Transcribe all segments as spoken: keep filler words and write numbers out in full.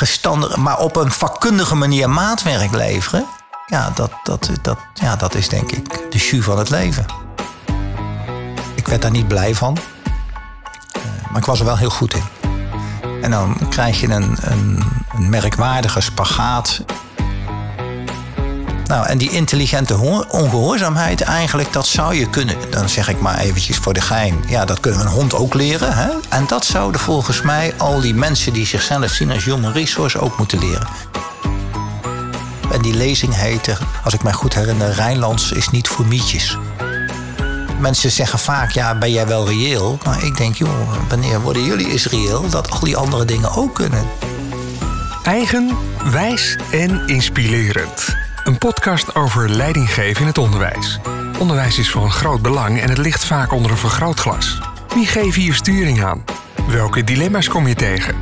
gestand, maar op een vakkundige manier maatwerk leveren. Ja, dat, dat, dat, ja, dat is denk ik de jus van het leven. Ik werd daar niet blij van. Maar ik was er wel heel goed in. En dan krijg je een, een, een merkwaardige spagaat. Nou, en die intelligente hoor, ongehoorzaamheid eigenlijk, dat zou je kunnen... dan zeg ik maar eventjes voor de gein... ja, dat kunnen we een hond ook leren. Hè? En dat zouden volgens mij al die mensen die zichzelf zien als human resource ook moeten leren. En die lezing heette, als ik mij goed herinner... Rijnlands is niet voor mietjes. Mensen zeggen vaak, ja, ben jij wel reëel? Maar ik denk, joh, wanneer worden jullie eens reëel... dat al die andere dingen ook kunnen. Eigen, wijs en inspirerend. Een podcast over leidinggeven in het onderwijs. Onderwijs is van groot belang en het ligt vaak onder een vergrootglas. Wie geeft hier sturing aan? Welke dilemma's kom je tegen?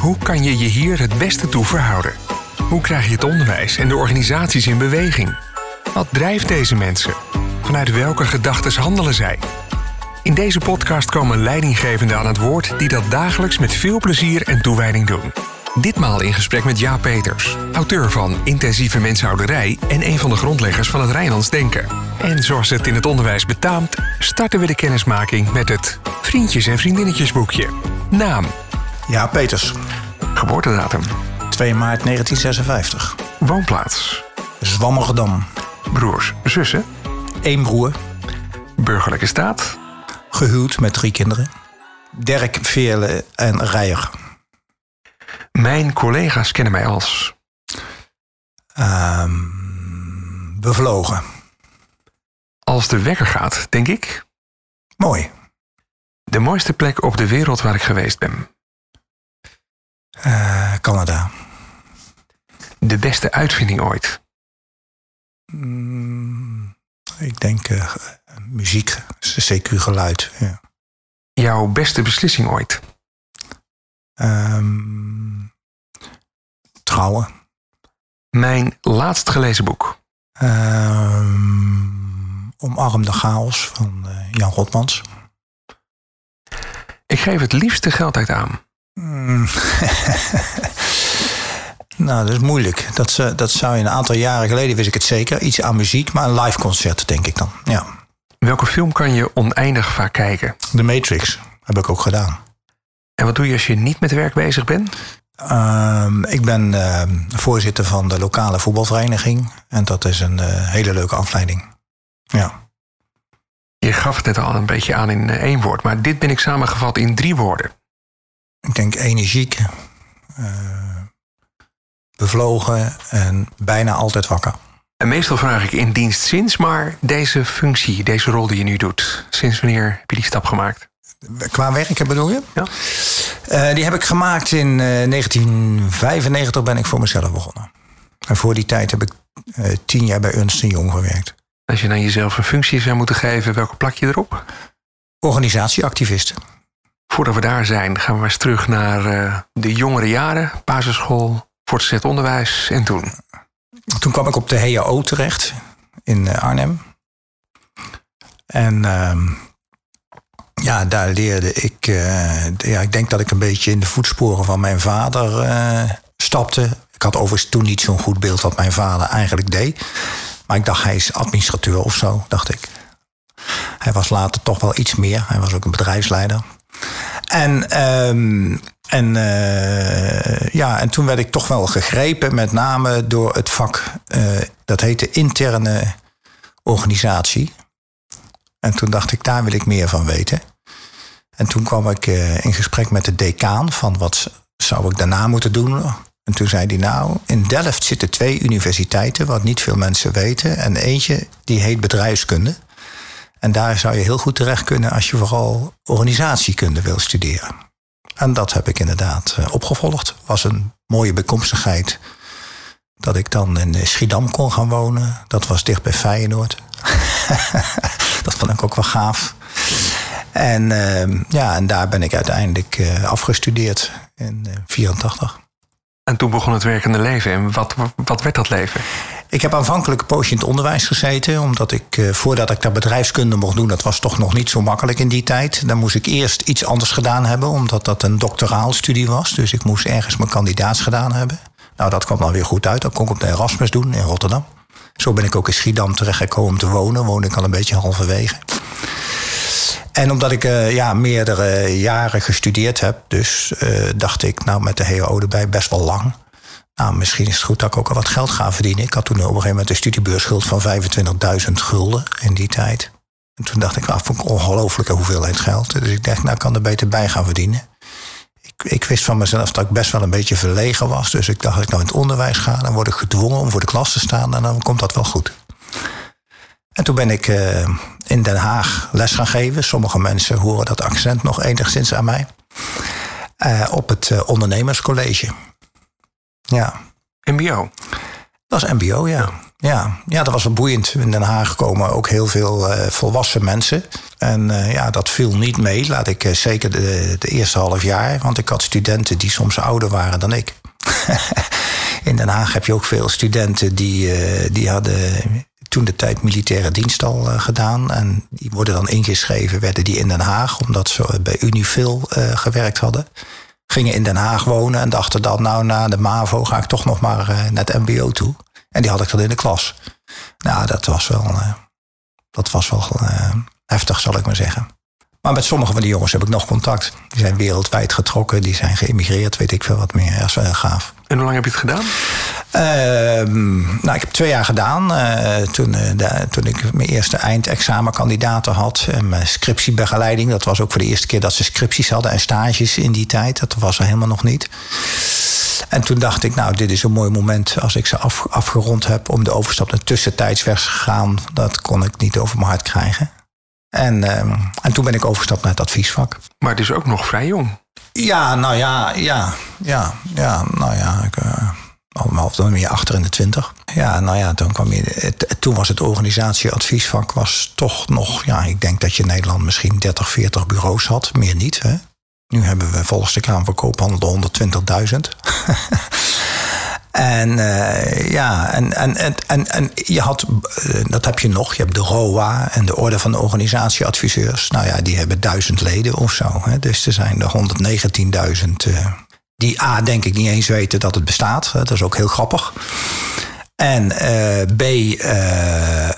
Hoe kan je je hier het beste toe verhouden? Hoe krijg je het onderwijs en de organisaties in beweging? Wat drijft deze mensen? Vanuit welke gedachten handelen zij? In deze podcast komen leidinggevenden aan het woord... die dat dagelijks met veel plezier en toewijding doen. Ditmaal in gesprek met Jaap Peters, auteur van Intensieve Menshouderij... en een van de grondleggers van het Rijnlands Denken. En zoals het in het onderwijs betaamt... starten we de kennismaking met het vriendjes- en vriendinnetjesboekje. Naam? Jaap Peters. Geboortedatum? twee maart negentien zesenvijftig. Woonplaats? Zwammerdam. Broers, zussen? Eén broer. Burgerlijke staat? Gehuwd met drie kinderen. Derk, Veerle en Rijer. Mijn collega's kennen mij als? Uh, bevlogen. Als de wekker gaat, denk ik? Mooi. De mooiste plek op de wereld waar ik geweest ben? Uh, Canada. De beste uitvinding ooit? Mm, ik denk uh, muziek, C Q geluid. Ja. Jouw beste beslissing ooit? Um, trouwen. Mijn laatst gelezen boek? Um, Omarm de chaos van uh, Jan Rotmans. Ik geef het liefste geld uit aan. Mm. Nou, dat is moeilijk. Dat, uh, dat zou je een aantal jaren geleden, wist ik het zeker, iets aan muziek, maar een live concert denk ik dan. Ja. Welke film kan je oneindig vaak kijken? The Matrix, heb ik ook gedaan. En wat doe je als je niet met werk bezig bent? Uh, ik ben uh, voorzitter van de lokale voetbalvereniging. En dat is een uh, hele leuke afleiding. Ja. Je gaf het net al een beetje aan in uh, één woord. Maar dit ben ik samengevat in drie woorden. Ik denk energiek. Uh, bevlogen en bijna altijd wakker. En meestal vraag ik in dienst sinds, maar deze functie, deze rol die je nu doet. Sinds wanneer heb je die stap gemaakt? Qua werken bedoel je? Ja. Uh, die heb ik gemaakt in uh, negentien vijfennegentig ben ik voor mezelf begonnen. En voor die tijd heb ik uh, tien jaar bij Ernst en Young gewerkt. Als je dan jezelf een functie zou moeten geven, welke plak je erop? Organisatieactivisten. Voordat we daar zijn, gaan we eens terug naar uh, de jongere jaren. Basisschool, voortgezet onderwijs en toen? Toen kwam ik op de H A O terecht in uh, Arnhem. En... Uh, Ja, daar leerde ik... Uh, ja, ik denk dat ik een beetje in de voetsporen van mijn vader uh, stapte. Ik had overigens toen niet zo'n goed beeld wat mijn vader eigenlijk deed. Maar ik dacht, hij is administrateur of zo, dacht ik. Hij was later toch wel iets meer. Hij was ook een bedrijfsleider. En, um, en, uh, ja, en toen werd ik toch wel gegrepen, met name door het vak. Uh, dat heette interne organisatie. En toen dacht ik, daar wil ik meer van weten. En toen kwam ik uh, in gesprek met de decaan van wat zou ik daarna moeten doen. En toen zei hij, nou, in Delft zitten twee universiteiten, wat niet veel mensen weten. En eentje, die heet bedrijfskunde. En daar zou je heel goed terecht kunnen als je vooral organisatiekunde wil studeren. En dat heb ik inderdaad uh, opgevolgd. Was een mooie bijkomstigheid dat ik dan in Schiedam kon gaan wonen. Dat was dicht bij Feyenoord. Dat vond ik ook wel gaaf. En, uh, ja, en daar ben ik uiteindelijk uh, afgestudeerd in negentien vierentachtig. En toen begon het werkende leven. En wat, wat werd dat leven? Ik heb aanvankelijk een poosje in het onderwijs gezeten. Omdat ik, eh, voordat ik daar bedrijfskunde mocht doen, dat was toch nog niet zo makkelijk in die tijd. Dan moest ik eerst iets anders gedaan hebben, omdat dat een doctoraalstudie was. Dus ik moest ergens mijn kandidaats gedaan hebben. Nou, dat kwam dan weer goed uit. Dat kon ik op de Erasmus doen in Rotterdam. Zo ben ik ook in Schiedam terechtgekomen om te wonen. Woonde ik al een beetje halverwege. En omdat ik uh, ja, meerdere jaren gestudeerd heb, dus uh, dacht ik, nou, met de H A O erbij best wel lang. Nou, misschien is het goed dat ik ook al wat geld ga verdienen. Ik had toen op een gegeven moment een studiebeursschuld van vijfentwintigduizend gulden in die tijd. En toen dacht ik, nou, dat vond ik ongelooflijke hoeveelheid geld. Dus ik dacht, nou, ik kan er beter bij gaan verdienen. Ik, ik wist van mezelf dat ik best wel een beetje verlegen was. Dus ik dacht, als ik nou in het onderwijs ga, dan word ik gedwongen om voor de klas te staan. En dan komt dat wel goed. En toen ben ik uh, in Den Haag les gaan geven. Sommige mensen horen dat accent nog enigszins aan mij. Uh, op het uh, ondernemerscollege. Ja. M B O? Dat was M B O, ja. Ja. Ja. Ja, dat was wel boeiend. In Den Haag komen ook heel veel uh, volwassen mensen. En uh, ja, dat viel niet mee, laat ik uh, zeker de, de eerste half jaar. Want ik had studenten die soms ouder waren dan ik. In Den Haag heb je ook veel studenten die, uh, die hadden toen de tijd militaire dienst al uh, gedaan. En die worden dan ingeschreven, werden die in Den Haag, omdat ze bij Unifil uh, gewerkt hadden. Gingen in Den Haag wonen en dachten dan, nou, na de MAVO ga ik toch nog maar uh, naar het M B O toe. En die had ik dan in de klas. Nou, dat was wel, uh, dat was wel uh, heftig, zal ik maar zeggen. Maar met sommige van die jongens heb ik nog contact. Die zijn wereldwijd getrokken, die zijn geëmigreerd, weet ik veel wat meer. Dat is wel heel gaaf. En hoe lang heb je het gedaan? Uh, nou, ik heb twee jaar gedaan. Uh, toen, uh, de, toen ik mijn eerste eindexamenkandidaten had. En mijn scriptiebegeleiding. Dat was ook voor de eerste keer dat ze scripties hadden en stages in die tijd. Dat was er helemaal nog niet. En toen dacht ik, nou, dit is een mooi moment als ik ze af, afgerond heb om de overstap naar tussentijds weg te gaan. Dat kon ik niet over mijn hart krijgen. En, uh, en toen ben ik overgestapt naar het adviesvak. Maar het is ook nog vrij jong. Ja, nou ja, ja, ja, ja, nou ja, ik, uh, allemaal, dan ben je achter in de twintig. Ja, nou ja, dan kwam je, het, toen was het organisatieadviesvak was toch nog, ja, ik denk dat je in Nederland misschien dertig, veertig bureaus had, meer niet, hè? Nu hebben we volgens de Kamer van Koophandel honderdtwintigduizend. En uh, ja, en, en, en, en je had, uh, dat heb je nog, je hebt de R O A en de Orde van de Organisatieadviseurs. Nou ja, die hebben duizend leden of zo. Hè. Dus er zijn er honderdnegentienduizend uh, die A, denk ik niet eens weten dat het bestaat. Hè. Dat is ook heel grappig. En uh, B, uh, uh,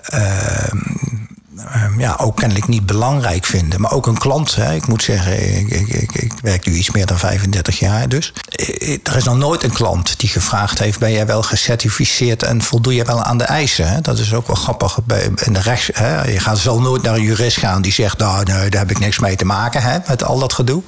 ja, ook kennelijk niet belangrijk vinden. Maar ook een klant, hè, ik moet zeggen, ik, ik, ik werk nu iets meer dan vijfendertig jaar dus. Er is nog nooit een klant die gevraagd heeft, ben jij wel gecertificeerd en voldoe je wel aan de eisen? Hè? Dat is ook wel grappig. In de rechts, hè, je gaat zo nooit naar een jurist gaan die zegt, nou, nee, daar heb ik niks mee te maken, hè, met al dat gedoe.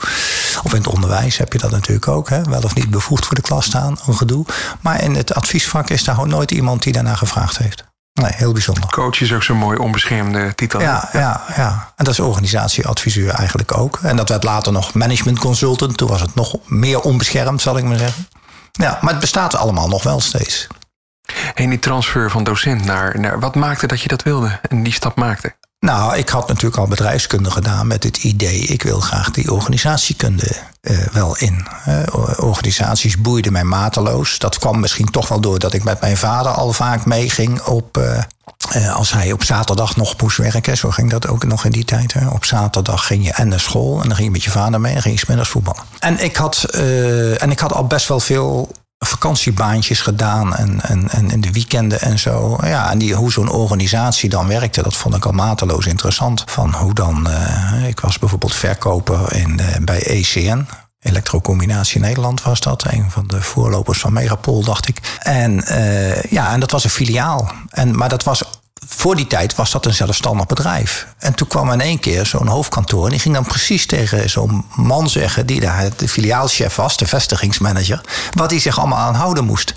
Of in het onderwijs heb je dat natuurlijk ook, hè, wel of niet bevoegd voor de klas staan, een gedoe. Maar in het adviesvak is daar nooit iemand die daarna gevraagd heeft. Nee, heel bijzonder. Coach is ook zo'n mooi onbeschermde titel. Ja, ja, ja. En dat is organisatieadviseur eigenlijk ook. En dat werd later nog management consultant. Toen was het nog meer onbeschermd, zal ik maar zeggen. Ja, maar het bestaat allemaal nog wel steeds. En die transfer van docent naar, naar... Wat maakte dat je dat wilde en die stap maakte? Nou, ik had natuurlijk al bedrijfskunde gedaan met het idee, ik wil graag die organisatiekunde eh, wel in. Eh, organisaties boeiden mij mateloos. Dat kwam misschien toch wel door dat ik met mijn vader al vaak meeging op, eh, als hij op zaterdag nog moest werken. Zo ging dat ook nog in die tijd. Hè. Op zaterdag ging je en naar school en dan ging je met je vader mee en ging je 's middags voetballen. En ik had, eh, en ik had al best wel veel vakantiebaantjes gedaan en, en, en in de weekenden en zo. Ja, en die, hoe zo'n organisatie dan werkte, dat vond ik al mateloos interessant. Van hoe dan, uh, ik was bijvoorbeeld verkoper in, uh, bij E C N, Elektrocombinatie Nederland was dat, een van de voorlopers van Megapol, dacht ik. En uh, ja, en dat was een filiaal. En, maar dat was, voor die tijd was dat een zelfstandig bedrijf. En toen kwam in één keer zo'n hoofdkantoor en die ging dan precies tegen zo'n man zeggen die daar de filiaalchef was, de vestigingsmanager, wat hij zich allemaal aan houden moest.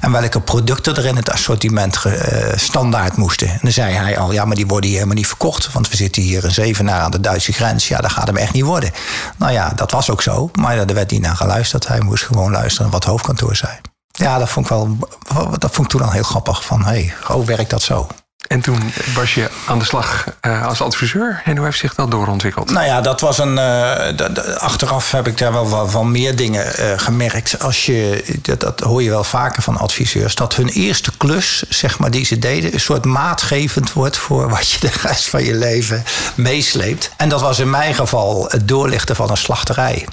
En welke producten er in het assortiment uh, standaard moesten. En dan zei hij al, ja, maar die worden hier helemaal niet verkocht, want we zitten hier in Zevenaar aan de Duitse grens. Ja, dat gaat hem echt niet worden. Nou ja, dat was ook zo, maar daar werd niet naar geluisterd. Hij moest gewoon luisteren wat het hoofdkantoor zei. Ja, dat vond ik, wel, dat vond ik toen al heel grappig. Van, hé, hey, oh, werkt dat zo? En toen was je aan de slag uh, als adviseur. En hoe heeft zich dat doorontwikkeld? Nou ja, dat was een... Uh, d- d- achteraf heb ik daar wel, wel, wel meer dingen uh, gemerkt. Als je, dat, dat hoor je wel vaker van adviseurs. Dat hun eerste klus, zeg maar, die ze deden... een soort maatgevend wordt voor wat je de rest van je leven meesleept. En dat was in mijn geval het doorlichten van een slachterij.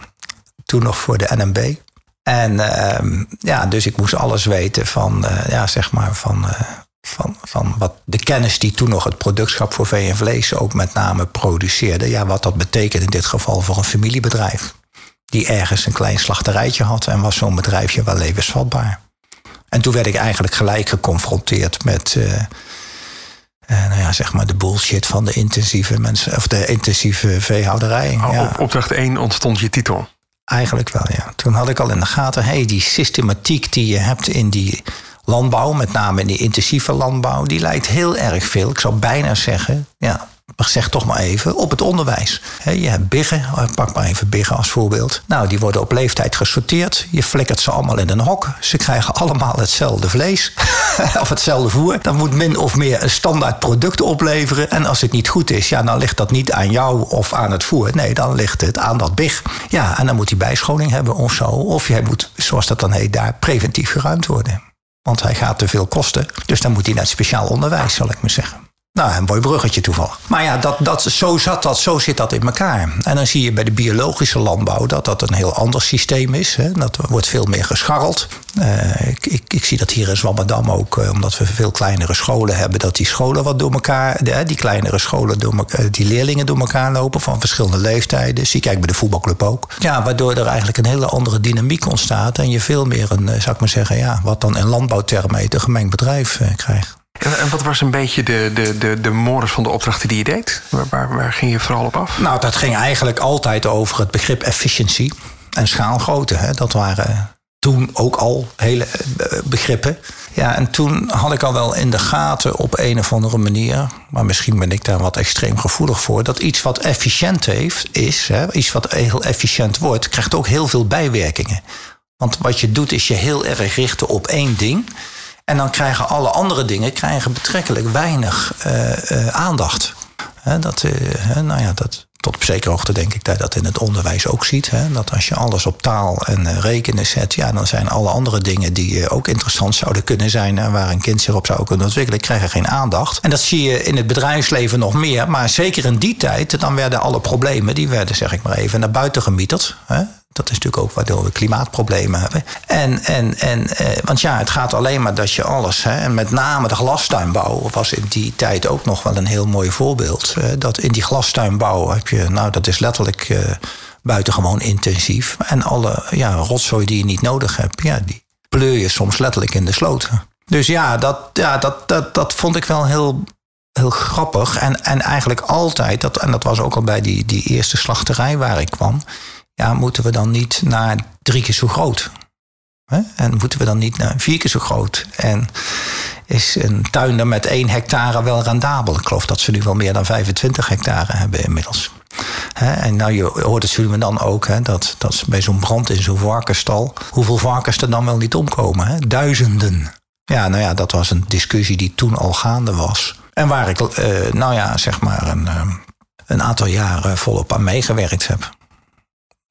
Toen nog voor de N M B. En uh, ja, dus ik moest alles weten van... Uh, ja, zeg maar, van... Uh, Van, van wat de kennis die toen nog het productschap voor vee en vlees ook met name produceerde. Ja, wat dat betekent in dit geval voor een familiebedrijf. Die ergens een klein slachterijtje had en was zo'n bedrijfje wel levensvatbaar. En toen werd ik eigenlijk gelijk geconfronteerd met uh, uh, nou ja, zeg maar de bullshit van de intensieve, mensen, of de intensieve veehouderij. Oh, ja. Op opdracht één ontstond je titel? Eigenlijk wel, ja. Toen had ik al in de gaten, hey, die systematiek die je hebt in die... landbouw, met name in die intensieve landbouw... die lijkt heel erg veel, ik zou bijna zeggen... ja, zeg toch maar even, op het onderwijs. He, je hebt biggen, pak maar even biggen als voorbeeld. Nou, die worden op leeftijd gesorteerd. Je flikkert ze allemaal in een hok. Ze krijgen allemaal hetzelfde vlees of hetzelfde voer. Dan moet min of meer een standaard product opleveren. En als het niet goed is, ja, dan ligt dat niet aan jou of aan het voer. Nee, dan ligt het aan dat big. Ja, en dan moet hij bijscholing hebben of zo. Of jij moet, zoals dat dan heet, daar preventief geruimd worden. Want hij gaat te veel kosten. Dus dan moet hij naar het speciaal onderwijs, zal ik maar zeggen. Nou, een mooi bruggetje toevallig. Maar ja, dat, dat, zo, zat dat, zo zit dat in elkaar. En dan zie je bij de biologische landbouw dat dat een heel ander systeem is. Hè. Dat wordt veel meer gescharreld. Uh, ik, ik, ik zie dat hier in Zwammerdam ook, uh, omdat we veel kleinere scholen hebben... dat die scholen wat door elkaar, de, die kleinere scholen, door me, die leerlingen door elkaar lopen... van verschillende leeftijden. Zie ik eigenlijk bij de voetbalclub ook. Ja, waardoor er eigenlijk een hele andere dynamiek ontstaat... en je veel meer een, zou ik maar zeggen, ja, wat dan in landbouwtermen heet... een gemengd bedrijf uh, krijgt. En wat was een beetje de, de, de, de mores van de opdrachten die je deed? Waar, waar, waar ging je vooral op af? Nou, dat ging eigenlijk altijd over het begrip efficiëntie en schaalgrootte. Hè? Dat waren toen ook al hele begrippen. Ja, en toen had ik al wel in de gaten op een of andere manier... maar misschien ben ik daar wat extreem gevoelig voor... dat iets wat efficiënt heeft, is, hè, iets wat heel efficiënt wordt... krijgt ook heel veel bijwerkingen. Want wat je doet is je heel erg richten op één ding... En dan krijgen alle andere dingen krijgen betrekkelijk weinig uh, uh, aandacht. He, dat, uh, nou ja, dat, tot op zekere hoogte denk ik dat je dat in het onderwijs ook ziet. He, dat als je alles op taal en uh, rekenen zet... Ja, dan zijn alle andere dingen die uh, ook interessant zouden kunnen zijn... en waar een kind zich op zou kunnen ontwikkelen, krijgen geen aandacht. En dat zie je in het bedrijfsleven nog meer. Maar zeker in die tijd, dan werden alle problemen... die werden, zeg ik maar even, naar buiten gemieterd... He. Dat is natuurlijk ook waardoor we klimaatproblemen hebben. En, en, en, eh, want ja, het gaat alleen maar dat je alles... Hè, en met name de glastuinbouw was in die tijd ook nog wel een heel mooi voorbeeld. Eh, dat in die glastuinbouw heb je... Nou, dat is letterlijk eh, buitengewoon intensief. En alle ja, rotzooi die je niet nodig hebt... Ja, die pleur je soms letterlijk in de sloot. Dus ja, dat, ja, dat, dat, dat vond ik wel heel... heel grappig. En, en eigenlijk altijd... Dat, en dat was ook al bij die, die eerste slachterij waar ik kwam... Ja, moeten we dan niet naar drie keer zo groot? He? En moeten we dan niet naar vier keer zo groot? En is een tuinder met één hectare wel rendabel? Ik geloof dat ze nu wel meer dan vijfentwintig hectare hebben inmiddels. He? En nou, je hoort het zullen we dan ook... He? Dat, dat bij zo'n brand in zo'n varkensstal... hoeveel varkens er dan wel niet omkomen? He? Duizenden. Ja, nou ja, dat was een discussie die toen al gaande was. En waar ik, uh, nou ja, zeg maar... een, uh, een aantal jaren volop aan meegewerkt heb...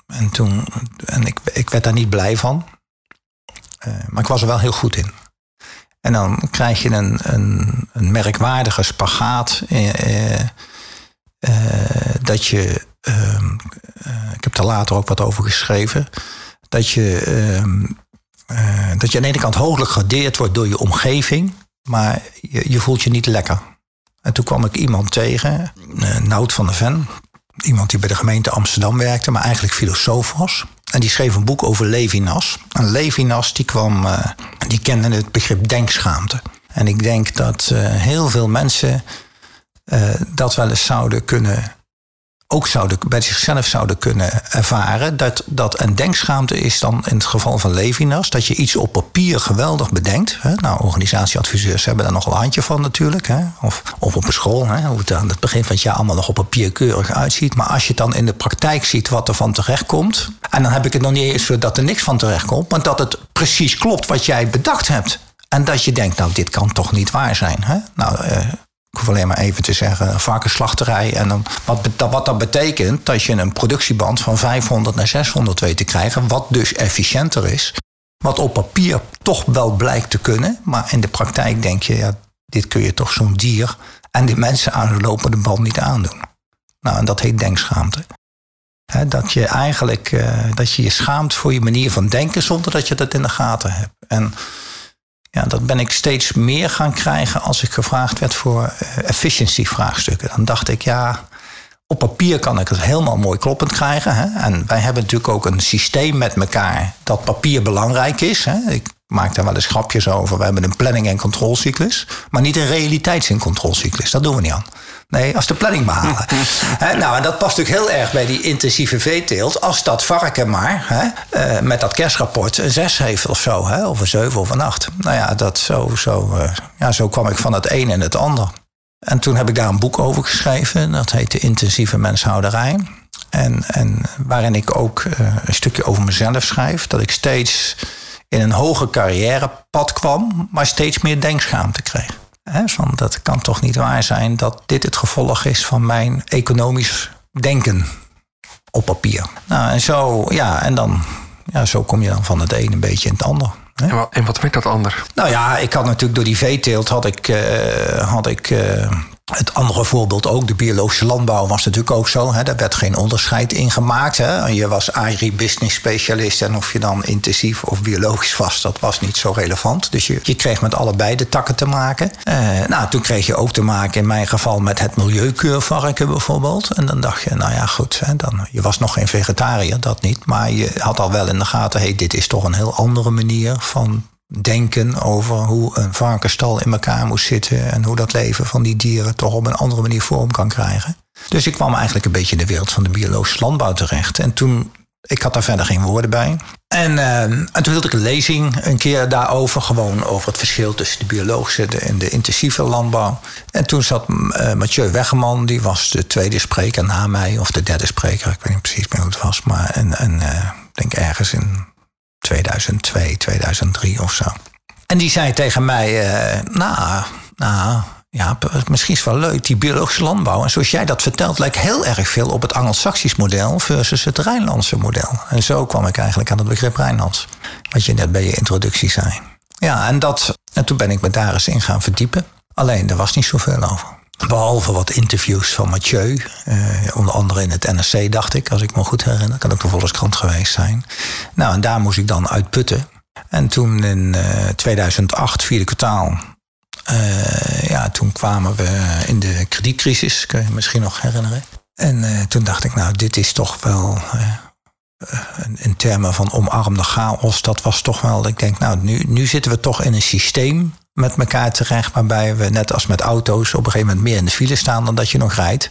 En, toen, en ik, ik werd daar niet blij van. Uh, maar ik was er wel heel goed in. En dan krijg je een, een, een merkwaardige spagaat. Uh, uh, uh, dat je... Uh, uh, ik heb daar later ook wat over geschreven. Dat je, uh, uh, dat je aan de ene kant hooglijk gewaardeerd wordt door je omgeving. Maar je, je voelt je niet lekker. En toen kwam ik iemand tegen. Uh, Nout van der Ven. Iemand die bij de gemeente Amsterdam werkte, maar eigenlijk filosoof was. En die schreef een boek over Levinas. En Levinas die kwam, uh, die kende het begrip denkschaamte. En ik denk dat uh, heel veel mensen uh, dat wel eens zouden kunnen... ook zouden, bij zichzelf zouden kunnen ervaren. Dat, dat een denkschaamte is dan in het geval van Levinas... dat je iets op papier geweldig bedenkt. Hè? Nou, organisatieadviseurs hebben daar nog wel een handje van natuurlijk. Hè? Of, of op een school, hè? Hoe het aan het begin van het jaar... allemaal nog op papier keurig uitziet. Maar als je dan in de praktijk ziet wat er van terechtkomt... en dan heb ik het nog niet eens zo dat er niks van terechtkomt... maar dat het precies klopt wat jij bedacht hebt. En dat je denkt, nou, dit kan toch niet waar zijn. Hè? Nou, uh, Ik hoef alleen maar even te zeggen, varkensslachterij. En dan, wat, wat dat betekent, dat je een productieband van vijfhonderd naar zeshonderd weet te krijgen, wat dus efficiënter is. Wat op papier toch wel blijkt te kunnen, maar in de praktijk denk je, ja, dit kun je toch zo'n dier en die mensen aan hun lopende band niet aandoen. Nou, en dat heet denkschaamte. He, dat je eigenlijk uh, dat je je schaamt voor je manier van denken zonder dat je dat in de gaten hebt. En ja, dat ben ik steeds meer gaan krijgen als ik gevraagd werd voor uh, efficiëntievraagstukken. Dan dacht ik, ja, op papier kan ik het helemaal mooi kloppend krijgen. Hè? En wij hebben natuurlijk ook een systeem met elkaar dat papier belangrijk is. Hè? Ik maak daar wel eens grapjes over. We hebben een planning- en controlecyclus, maar niet een realiteits- en controlecyclus. Dat doen we niet aan. Nee, als de planning behalen. He, nou, en dat past natuurlijk heel erg bij die intensieve veeteelt. Als dat varken maar he, uh, met dat kerstrapport een zes heeft of zo. He, of een zeven of een acht. Nou ja, dat zo, zo, uh, ja, zo kwam ik van het een en het ander. En toen heb ik daar een boek over geschreven. Dat heet De Intensieve Menshouderij. En, en waarin ik ook uh, een stukje over mezelf schrijf. Dat ik steeds in een hoger carrièrepad kwam. Maar steeds meer denkschaamte kreeg. He, van dat kan toch niet waar zijn dat dit het gevolg is van mijn economisch denken op papier. Nou, en zo, ja, en dan, ja, zo kom je dan van het een een beetje in het ander. En wat, en wat werd dat ander? Nou ja, ik had natuurlijk door die veeteelt had ik, uh, had ik uh, het andere voorbeeld ook. De biologische landbouw was natuurlijk ook zo. Hè, daar werd geen onderscheid in gemaakt. Hè. Je was agribusiness specialist en of je dan intensief of biologisch was, dat was niet zo relevant. Dus je, je kreeg met allebei de takken te maken. Uh, nou, toen kreeg je ook te maken in mijn geval met het milieukeurvarken bijvoorbeeld. En dan dacht je, nou ja, goed. Hè, dan, je was nog geen vegetariër, dat niet. Maar je had al wel in de gaten, hey, dit is toch een heel andere manier van denken over hoe een varkenstal in elkaar moet zitten en hoe dat leven van die dieren toch op een andere manier vorm kan krijgen. Dus ik kwam eigenlijk een beetje in de wereld van de biologische landbouw terecht. En toen, ik had daar verder geen woorden bij. En, uh, en toen hield ik een lezing een keer daarover, gewoon over het verschil tussen de biologische en de intensieve landbouw. En toen zat uh, Mathieu Weggeman, die was de tweede spreker na mij, of de derde spreker, ik weet niet precies meer hoe het was, maar en, en, uh, ik denk ergens in tweeduizend twee, tweeduizend drie of zo. En die zei tegen mij, uh, nou, nou, ja, misschien is het wel leuk, die biologische landbouw. En zoals jij dat vertelt, lijkt heel erg veel op het Angelsaksisch model versus het Rijnlandse model. En zo kwam ik eigenlijk aan het begrip Rijnlands. Wat je net bij je introductie zei. Ja, en, dat, en toen ben ik me daar eens in gaan verdiepen. Alleen, daar was niet zoveel over. Behalve wat interviews van Mathieu. Eh, onder andere in het N R C, dacht ik, als ik me goed herinner. Kan ook de Volkskrant geweest zijn. Nou, en daar moest ik dan uitputten. En toen in uh, tweeduizend acht, vierde kwartaal. Uh, ja, toen kwamen we in de kredietcrisis. Kun je je misschien nog herinneren. En uh, toen dacht ik, nou, dit is toch wel... Uh, uh, in termen van omarm de chaos, dat was toch wel... Ik denk, nou, nu, nu zitten we toch in een systeem met elkaar terecht, waarbij we net als met auto's op een gegeven moment meer in de file staan dan dat je nog rijdt.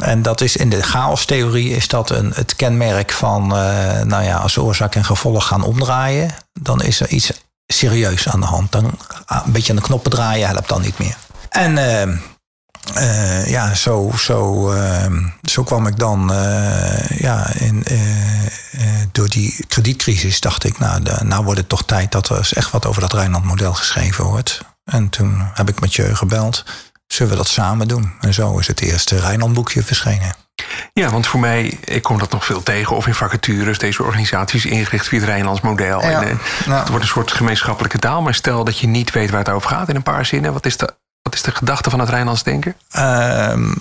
En dat is in de chaostheorie is dat een, het kenmerk van, uh, nou ja, als oorzaak en gevolg gaan omdraaien, dan is er iets serieus aan de hand. Dan een beetje aan de knoppen draaien helpt dan niet meer. En uh, uh, ja, zo, zo, uh, zo kwam ik dan uh, ja, in, uh, uh, door die kredietcrisis dacht ik, nou, de, nou wordt het toch tijd dat er echt wat over dat Rijnland model geschreven wordt. En toen heb ik Mathieu gebeld. Zullen we dat samen doen? En zo is het eerste Rijnlandboekje verschenen. Ja, want voor mij, ik kom dat nog veel tegen. Of in vacatures, deze organisaties ingericht via het Rijnlands model. Ja, en, eh, nou. Het wordt een soort gemeenschappelijke taal. Maar stel dat je niet weet waar het over gaat in een paar zinnen. Wat is de, wat is de gedachte van het Rijnlands denken? Uh,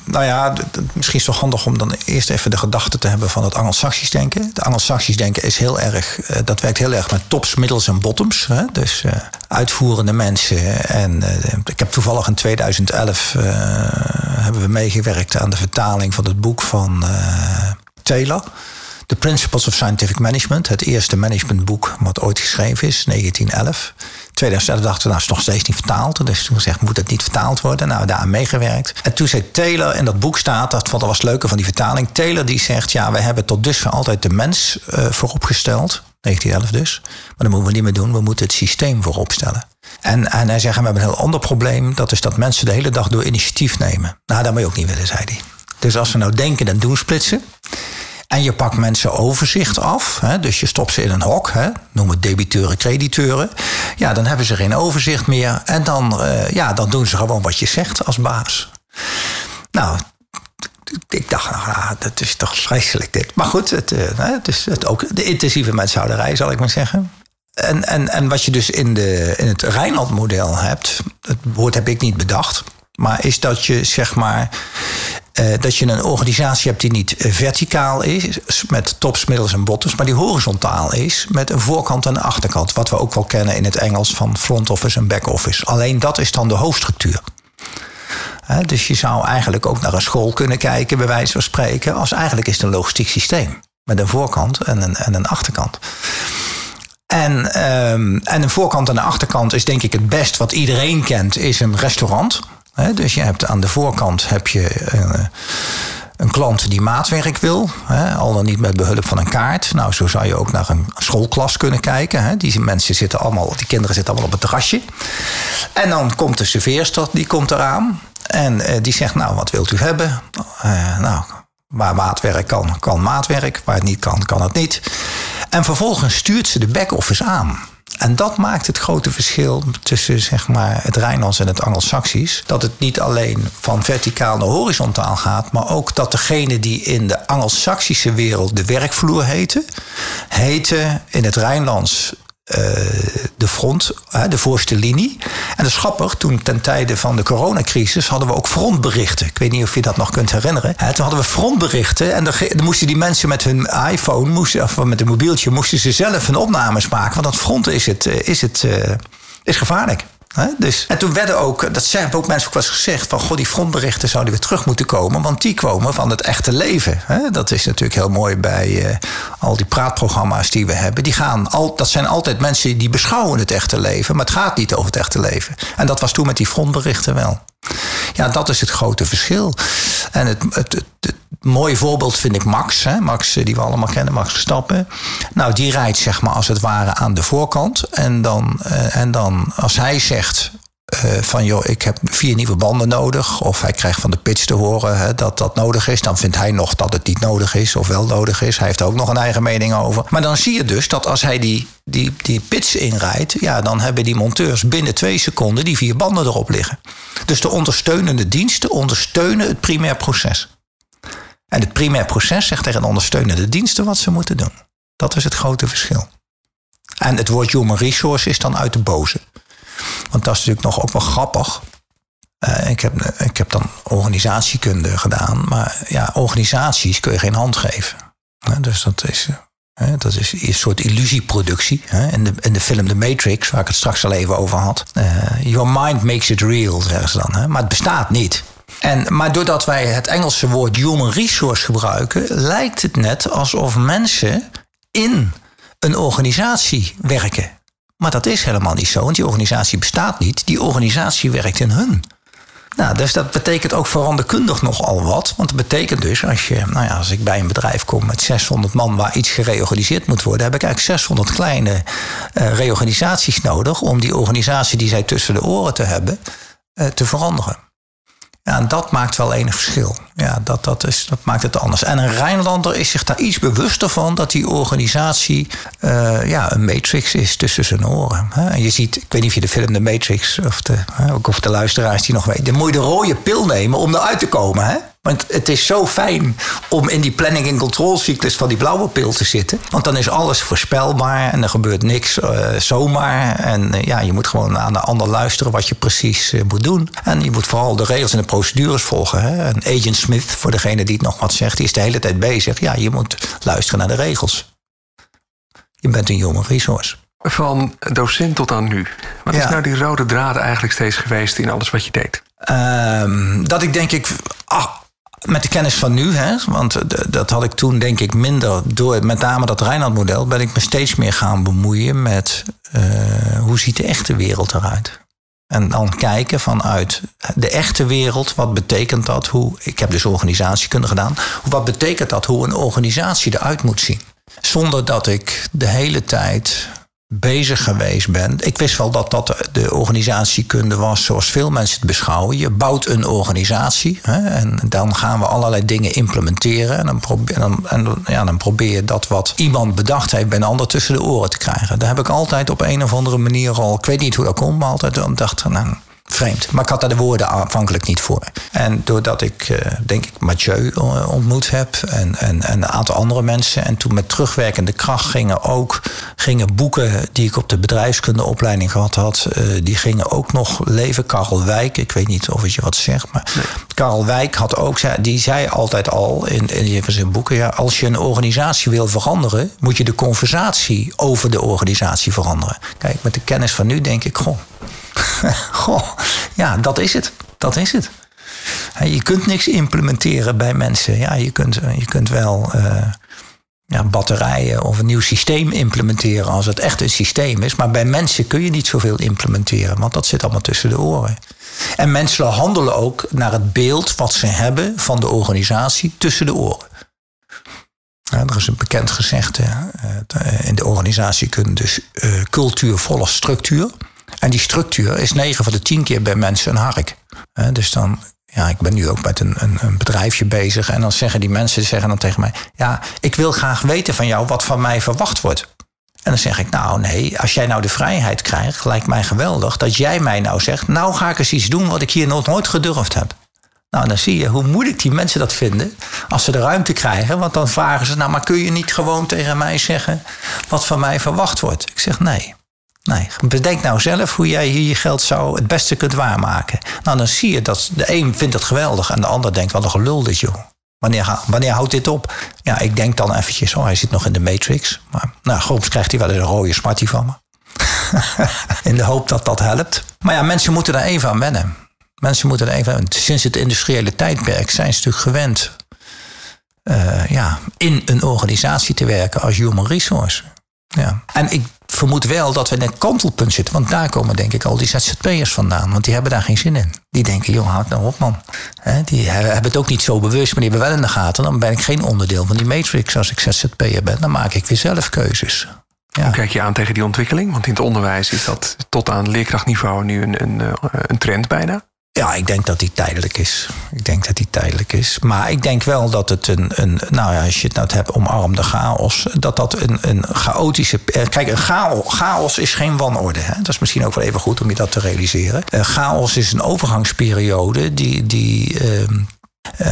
nou ja, d- d- misschien is het toch handig om dan eerst even de gedachte te hebben van het Angelsaksisch denken. Het Angelsaksisch denken is heel erg, uh, dat werkt heel erg met tops, middels en bottoms. Hè? Dus... Uh, uitvoerende mensen. En uh, ik heb toevallig in tweeduizend elf... Uh, hebben we meegewerkt aan de vertaling van het boek van uh, Taylor. The Principles of Scientific Management. Het eerste managementboek wat ooit geschreven is, negentien elf. tweeduizend elf dachten we, nou, is nog steeds niet vertaald. Dus toen gezegd, moet het niet vertaald worden? Nou, daar aan meegewerkt. En toen zei Taylor, in dat boek staat, dat was het leuke van die vertaling. Taylor die zegt, ja, we hebben tot dusver altijd de mens uh, vooropgesteld. negentien elf dus. Maar dat moeten we niet meer doen. We moeten het systeem voorop stellen. En, en hij zegt, we hebben een heel ander probleem. Dat is dat mensen de hele dag door initiatief nemen. Nou, dat moet je ook niet willen, zei hij. Dus als we nou denken en doen splitsen. En je pakt mensen overzicht af. Hè, dus je stopt ze in een hok. Hè, noem het debiteuren, crediteuren. Ja, dan hebben ze geen overzicht meer. En dan, uh, ja, dan doen ze gewoon wat je zegt als baas. Nou, ik dacht, ah, dat is toch vreselijk dit. Maar goed, het, het is het ook de intensieve menshouderij, zal ik maar zeggen. En, en, en wat je dus in, de, in het Rijnland model hebt, het woord heb ik niet bedacht, maar is dat je zeg maar eh, dat je een organisatie hebt die niet verticaal is, met tops, middels en bottoms, maar die horizontaal is, met een voorkant en een achterkant. Wat we ook wel kennen in het Engels van front office en back office. Alleen dat is dan de hoofdstructuur. He, dus je zou eigenlijk ook naar een school kunnen kijken, bij wijze van spreken, als eigenlijk is het een logistiek systeem. Met een voorkant en een, en een achterkant. En, um, en een voorkant en een achterkant is denk ik het best wat iedereen kent, is een restaurant. He, dus je hebt aan de voorkant heb je uh, een klant die maatwerk wil, he, al dan niet met behulp van een kaart. Nou, zo zou je ook naar een schoolklas kunnen kijken. He. Die mensen zitten allemaal, die kinderen zitten allemaal op het terrasje. En dan komt de serveerster, die komt eraan. En uh, die zegt, nou, wat wilt u hebben? Uh, nou, waar maatwerk kan, kan maatwerk. Waar het niet kan, kan het niet. En vervolgens stuurt ze de back-office aan. En dat maakt het grote verschil tussen zeg maar, het Rijnlands en het Angelsaksisch. Dat het niet alleen van verticaal naar horizontaal gaat, maar ook dat degene die in de Angelsaksische wereld de werkvloer heten, heten in het Rijnlands Uh, de front, uh, de voorste linie. En dat is grappig, toen ten tijde van de coronacrisis hadden we ook frontberichten. Ik weet niet of je dat nog kunt herinneren. He, toen hadden we frontberichten en dan, ge- dan moesten die mensen met hun iPhone, moesten, of met een mobieltje, moesten ze zelf hun opnames maken. Want dat front is, het, is, het, uh, is gevaarlijk. He, dus. En toen werden ook, dat hebben ook mensen ook wel eens gezegd, van goh, die frontberichten zouden weer terug moeten komen, want die kwamen van het echte leven. He, dat is natuurlijk heel mooi bij uh, al die praatprogramma's die we hebben. Die gaan al, dat zijn altijd mensen die beschouwen het echte leven, maar het gaat niet over het echte leven. En dat was toen met die frontberichten wel. Ja, dat is het grote verschil. En het, het, het, het mooie voorbeeld vind ik Max. Hè? Max, die we allemaal kennen, Max Verstappen. Nou, die rijdt zeg maar als het ware aan de voorkant. En dan, uh, en dan als hij zegt uh, van joh, ik heb vier nieuwe banden nodig. Of hij krijgt van de pits te horen hè, dat dat nodig is. Dan vindt hij nog dat het niet nodig is of wel nodig is. Hij heeft er ook nog een eigen mening over. Maar dan zie je dus dat als hij die, die, die pits inrijdt, ja, dan hebben die monteurs binnen twee seconden die vier banden erop liggen. Dus de ondersteunende diensten ondersteunen het primair proces. En het primair proces zegt tegen de ondersteunende diensten wat ze moeten doen. Dat is het grote verschil. En het woord human resource is dan uit de boze. Want dat is natuurlijk nog ook wel grappig. Uh, ik, heb, ik heb dan organisatiekunde gedaan. Maar ja, organisaties kun je geen hand geven. Uh, dus dat is, uh, dat is een soort illusieproductie. Uh, in, de, in de film The Matrix, waar ik het straks al even over had. Uh, your mind makes it real, zeggen ze dan. Uh, maar het bestaat niet. En, maar doordat wij het Engelse woord human resource gebruiken, lijkt het net alsof mensen in een organisatie werken. Maar dat is helemaal niet zo, want die organisatie bestaat niet. Die organisatie werkt in hun. Nou, dus dat betekent ook veranderkundig nogal wat. Want dat betekent dus, als, je, nou ja, als ik bij een bedrijf kom met zeshonderd man waar iets gereorganiseerd moet worden, heb ik eigenlijk zeshonderd kleine uh, reorganisaties nodig om die organisatie die zij tussen de oren te hebben, uh, te veranderen. Ja, en dat maakt wel enig verschil. Ja, dat, dat, is, dat maakt het anders. En een Rijnlander is zich daar iets bewuster van dat die organisatie uh, ja, een matrix is tussen zijn oren. Hè? En je ziet, ik weet niet of je de film De Matrix of de, hè, ook of de luisteraars die nog weten, dan moet je de rode pil nemen om eruit te komen. Hè? Want het is zo fijn om in die planning- en controlcyclus van die blauwe pil te zitten. Want dan is alles voorspelbaar en er gebeurt niks uh, zomaar. En uh, ja, je moet gewoon aan de ander luisteren wat je precies uh, moet doen. En je moet vooral de regels en de procedures volgen. Hè? Een agent Smith, voor degene die het nog wat zegt, die is de hele tijd bezig. Ja, je moet luisteren naar de regels. Je bent een human resource. Van docent tot aan nu. Wat ja. is nou die rode draad eigenlijk steeds geweest in alles wat je deed? Um, dat ik denk ik... Ah, met de kennis van nu, hè, want dat had ik toen denk ik minder door. Met name dat Rijnland-model ben ik me steeds meer gaan bemoeien met uh, hoe ziet de echte wereld eruit. En dan kijken vanuit de echte wereld, wat betekent dat? Hoe, ik heb dus organisatiekunde gedaan. Wat betekent dat? Hoe een organisatie eruit moet zien? Zonder dat ik de hele tijd bezig geweest ben. Ik wist wel dat dat de organisatiekunde was zoals veel mensen het beschouwen. Je bouwt een organisatie hè, en dan gaan we allerlei dingen implementeren. En, dan probeer, dan, en ja, dan probeer je dat wat iemand bedacht heeft bij een ander tussen de oren te krijgen. Daar heb ik altijd op een of andere manier al, ik weet niet hoe dat komt, maar altijd dan dacht, nou, vreemd. Maar ik had daar de woorden aanvankelijk niet voor. En doordat ik, uh, denk ik, Mathieu ontmoet heb en, en, en een aantal andere mensen... en toen met terugwerkende kracht gingen ook gingen boeken... die ik op de bedrijfskundeopleiding gehad had... Uh, die gingen ook nog leven. Karel Wijk, ik weet niet of het je wat zegt... maar nee. Karel Wijk had ook, die zei altijd al in, in zijn boeken... Ja, als je een organisatie wil veranderen... moet je de conversatie over de organisatie veranderen. Kijk, met de kennis van nu denk ik... goh. Goh, ja, dat is het. Dat is het. Je kunt niks implementeren bij mensen. Ja, je kunt, je kunt wel uh, ja, batterijen of een nieuw systeem implementeren... als het echt een systeem is. Maar bij mensen kun je niet zoveel implementeren... want dat zit allemaal tussen de oren. En mensen handelen ook naar het beeld wat ze hebben... van de organisatie tussen de oren. Nou, er is een bekend gezegde... Uh, in de organisatiekunde dus uh, cultuur volgt structuur... En die structuur is negen van de tien keer bij mensen een hark. Dus dan, ja, ik ben nu ook met een, een, een bedrijfje bezig... en dan zeggen die mensen zeggen dan tegen mij... ja, ik wil graag weten van jou wat van mij verwacht wordt. En dan zeg ik, nou nee, als jij nou de vrijheid krijgt... lijkt mij geweldig dat jij mij nou zegt... nou ga ik eens iets doen wat ik hier nog nooit gedurfd heb. Nou, dan zie je hoe moeilijk die mensen dat vinden... als ze de ruimte krijgen, want dan vragen ze... nou, maar kun je niet gewoon tegen mij zeggen wat van mij verwacht wordt? Ik zeg, nee. Nee, bedenk nou zelf hoe jij hier je geld zou het beste kunt waarmaken. Nou, dan zie je dat de een vindt het geweldig... en de ander denkt, wat een gelul dit, joh. Wanneer, wanneer houdt dit op? Ja, ik denk dan eventjes, oh, hij zit nog in de Matrix. Maar nou, groms krijgt hij wel eens een rode smartie van me. In de hoop dat dat helpt. Maar ja, mensen moeten daar even aan wennen. Mensen moeten er even aan wennen. Sinds het industriële tijdperk zijn ze natuurlijk gewend... Uh, ja, in een organisatie te werken als human resource... Ja. En ik vermoed wel dat we in een kantelpunt zitten. Want daar komen denk ik al die Z Z P'ers vandaan. Want die hebben daar geen zin in. Die denken, joh, houd nou op, man. He, die hebben het ook niet zo bewust, maar die hebben wel in de gaten. Dan ben ik geen onderdeel van die matrix. Als ik Z Z P'er ben, dan maak ik weer zelf keuzes. Ja. Hoe kijk je aan tegen die ontwikkeling? Want in het onderwijs is dat tot aan leerkrachtniveau nu een, een, een trend bijna. Ja, ik denk dat die tijdelijk is. Ik denk dat die tijdelijk is. Maar ik denk wel dat het een... een nou ja, als je het nou hebt, omarm de chaos... dat dat een, een chaotische... Kijk, een chaos, chaos is geen wanorde. Hè? Dat is misschien ook wel even goed om je dat te realiseren. Uh, chaos is een overgangsperiode die... die uh, uh,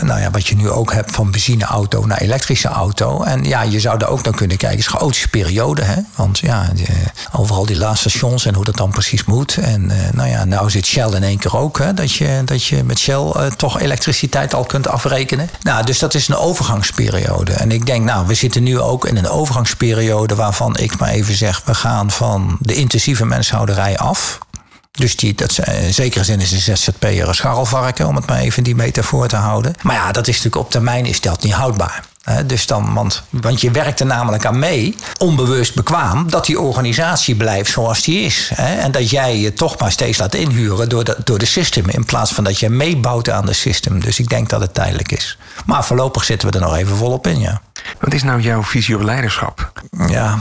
nou ja, wat je nu ook hebt van benzineauto naar elektrische auto. En ja, je zou daar ook naar kunnen kijken. Het is een chaotische periode, hè. Want ja, de, overal die laadstations en hoe dat dan precies moet. En uh, nou ja, nou zit Shell in één keer ook, hè. Dat je, dat je met Shell uh, toch elektriciteit al kunt afrekenen. Nou, dus dat is een overgangsperiode. En ik denk, nou, we zitten nu ook in een overgangsperiode... waarvan ik maar even zeg, we gaan van de intensieve menshouderij af... Dus die, dat, in zekere zin is een Z Z P'er een scharrelvarken... om het maar even die metafoor te houden. Maar ja, dat is natuurlijk op termijn is dat niet houdbaar. He, dus dan, want, want je werkt er namelijk aan mee, onbewust bekwaam... dat die organisatie blijft zoals die is. He, en dat jij je toch maar steeds laat inhuren door de, door de system... in plaats van dat je meebouwt aan de system. Dus ik denk dat het tijdelijk is. Maar voorlopig zitten we er nog even volop in, ja. Wat is nou jouw visie op leiderschap? Ja...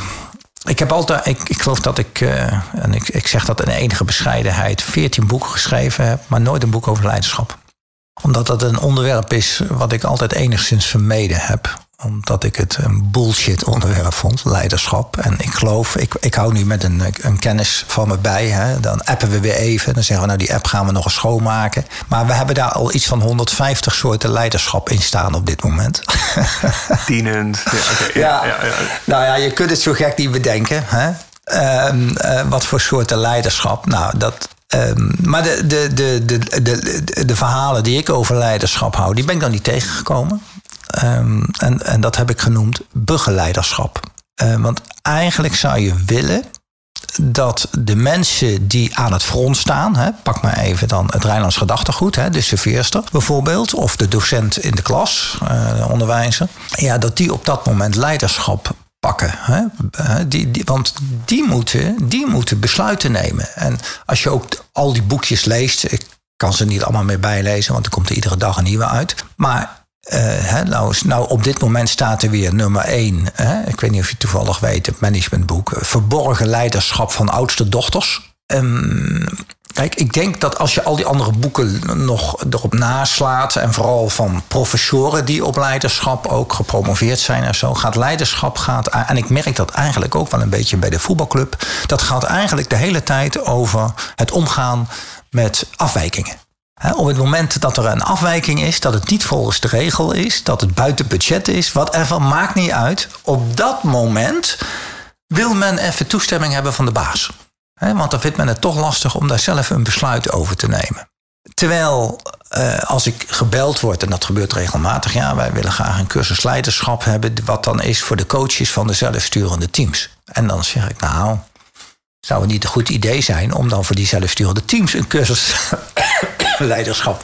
Ik heb altijd, ik, ik geloof dat ik, uh, en ik, ik zeg dat in enige bescheidenheid... veertien boeken geschreven heb, maar nooit een boek over leiderschap. Omdat dat een onderwerp is wat ik altijd enigszins vermeden heb. Omdat ik het een bullshit onderwerp vond, leiderschap. En ik geloof, ik, ik hou nu met een, een kennis van me bij. Hè. Dan appen we weer even. Dan zeggen we, nou die app gaan we nog eens schoonmaken. Maar we hebben daar al iets van honderdvijftig soorten leiderschap in staan op dit moment. Dienend. Ja, okay. ja, ja, ja, ja. Nou ja, je kunt het zo gek niet bedenken. Hè. Um, uh, wat voor soorten leiderschap? Nou, dat... Um, maar de, de, de, de, de, de, de verhalen die ik over leiderschap hou... die ben ik dan niet tegengekomen. Um, en, en dat heb ik genoemd begeleiderschap. Uh, want eigenlijk zou je willen dat de mensen die aan het front staan... Hè, pak maar even dan het Rijnlands gedachtegoed, hè, de serveerster bijvoorbeeld... of de docent in de klas, uh, de onderwijzer... Ja, dat die op dat moment leiderschap... pakken. Hè? Die, die, want die moeten, die moeten besluiten nemen. En als je ook al die boekjes leest... ik kan ze niet allemaal meer bijlezen... want er komt er iedere dag een nieuwe uit. Maar uh, hè, nou, nou op dit moment staat er weer nummer één... Hè? Ik weet niet of je toevallig weet, het managementboek... Verborgen leiderschap van oudste dochters. Um, Kijk, ik denk dat als je al die andere boeken nog erop naslaat, en vooral van professoren die op leiderschap ook gepromoveerd zijn en zo, gaat leiderschap, gaat, en ik merk dat eigenlijk ook wel een beetje bij de voetbalclub, dat gaat eigenlijk de hele tijd over het omgaan met afwijkingen. He, op het moment dat er een afwijking is, dat het niet volgens de regel is, dat het buiten budget is, whatever, maakt niet uit. Op dat moment wil men even toestemming hebben van de baas. He, want dan vindt men het toch lastig om daar zelf een besluit over te nemen. Terwijl eh, als ik gebeld word, en dat gebeurt regelmatig, ja, wij willen graag een cursus leiderschap hebben, wat dan is voor de coaches van de zelfsturende teams. En dan zeg ik, nou, zou het niet een goed idee zijn om dan voor die zelfsturende teams een cursus leiderschap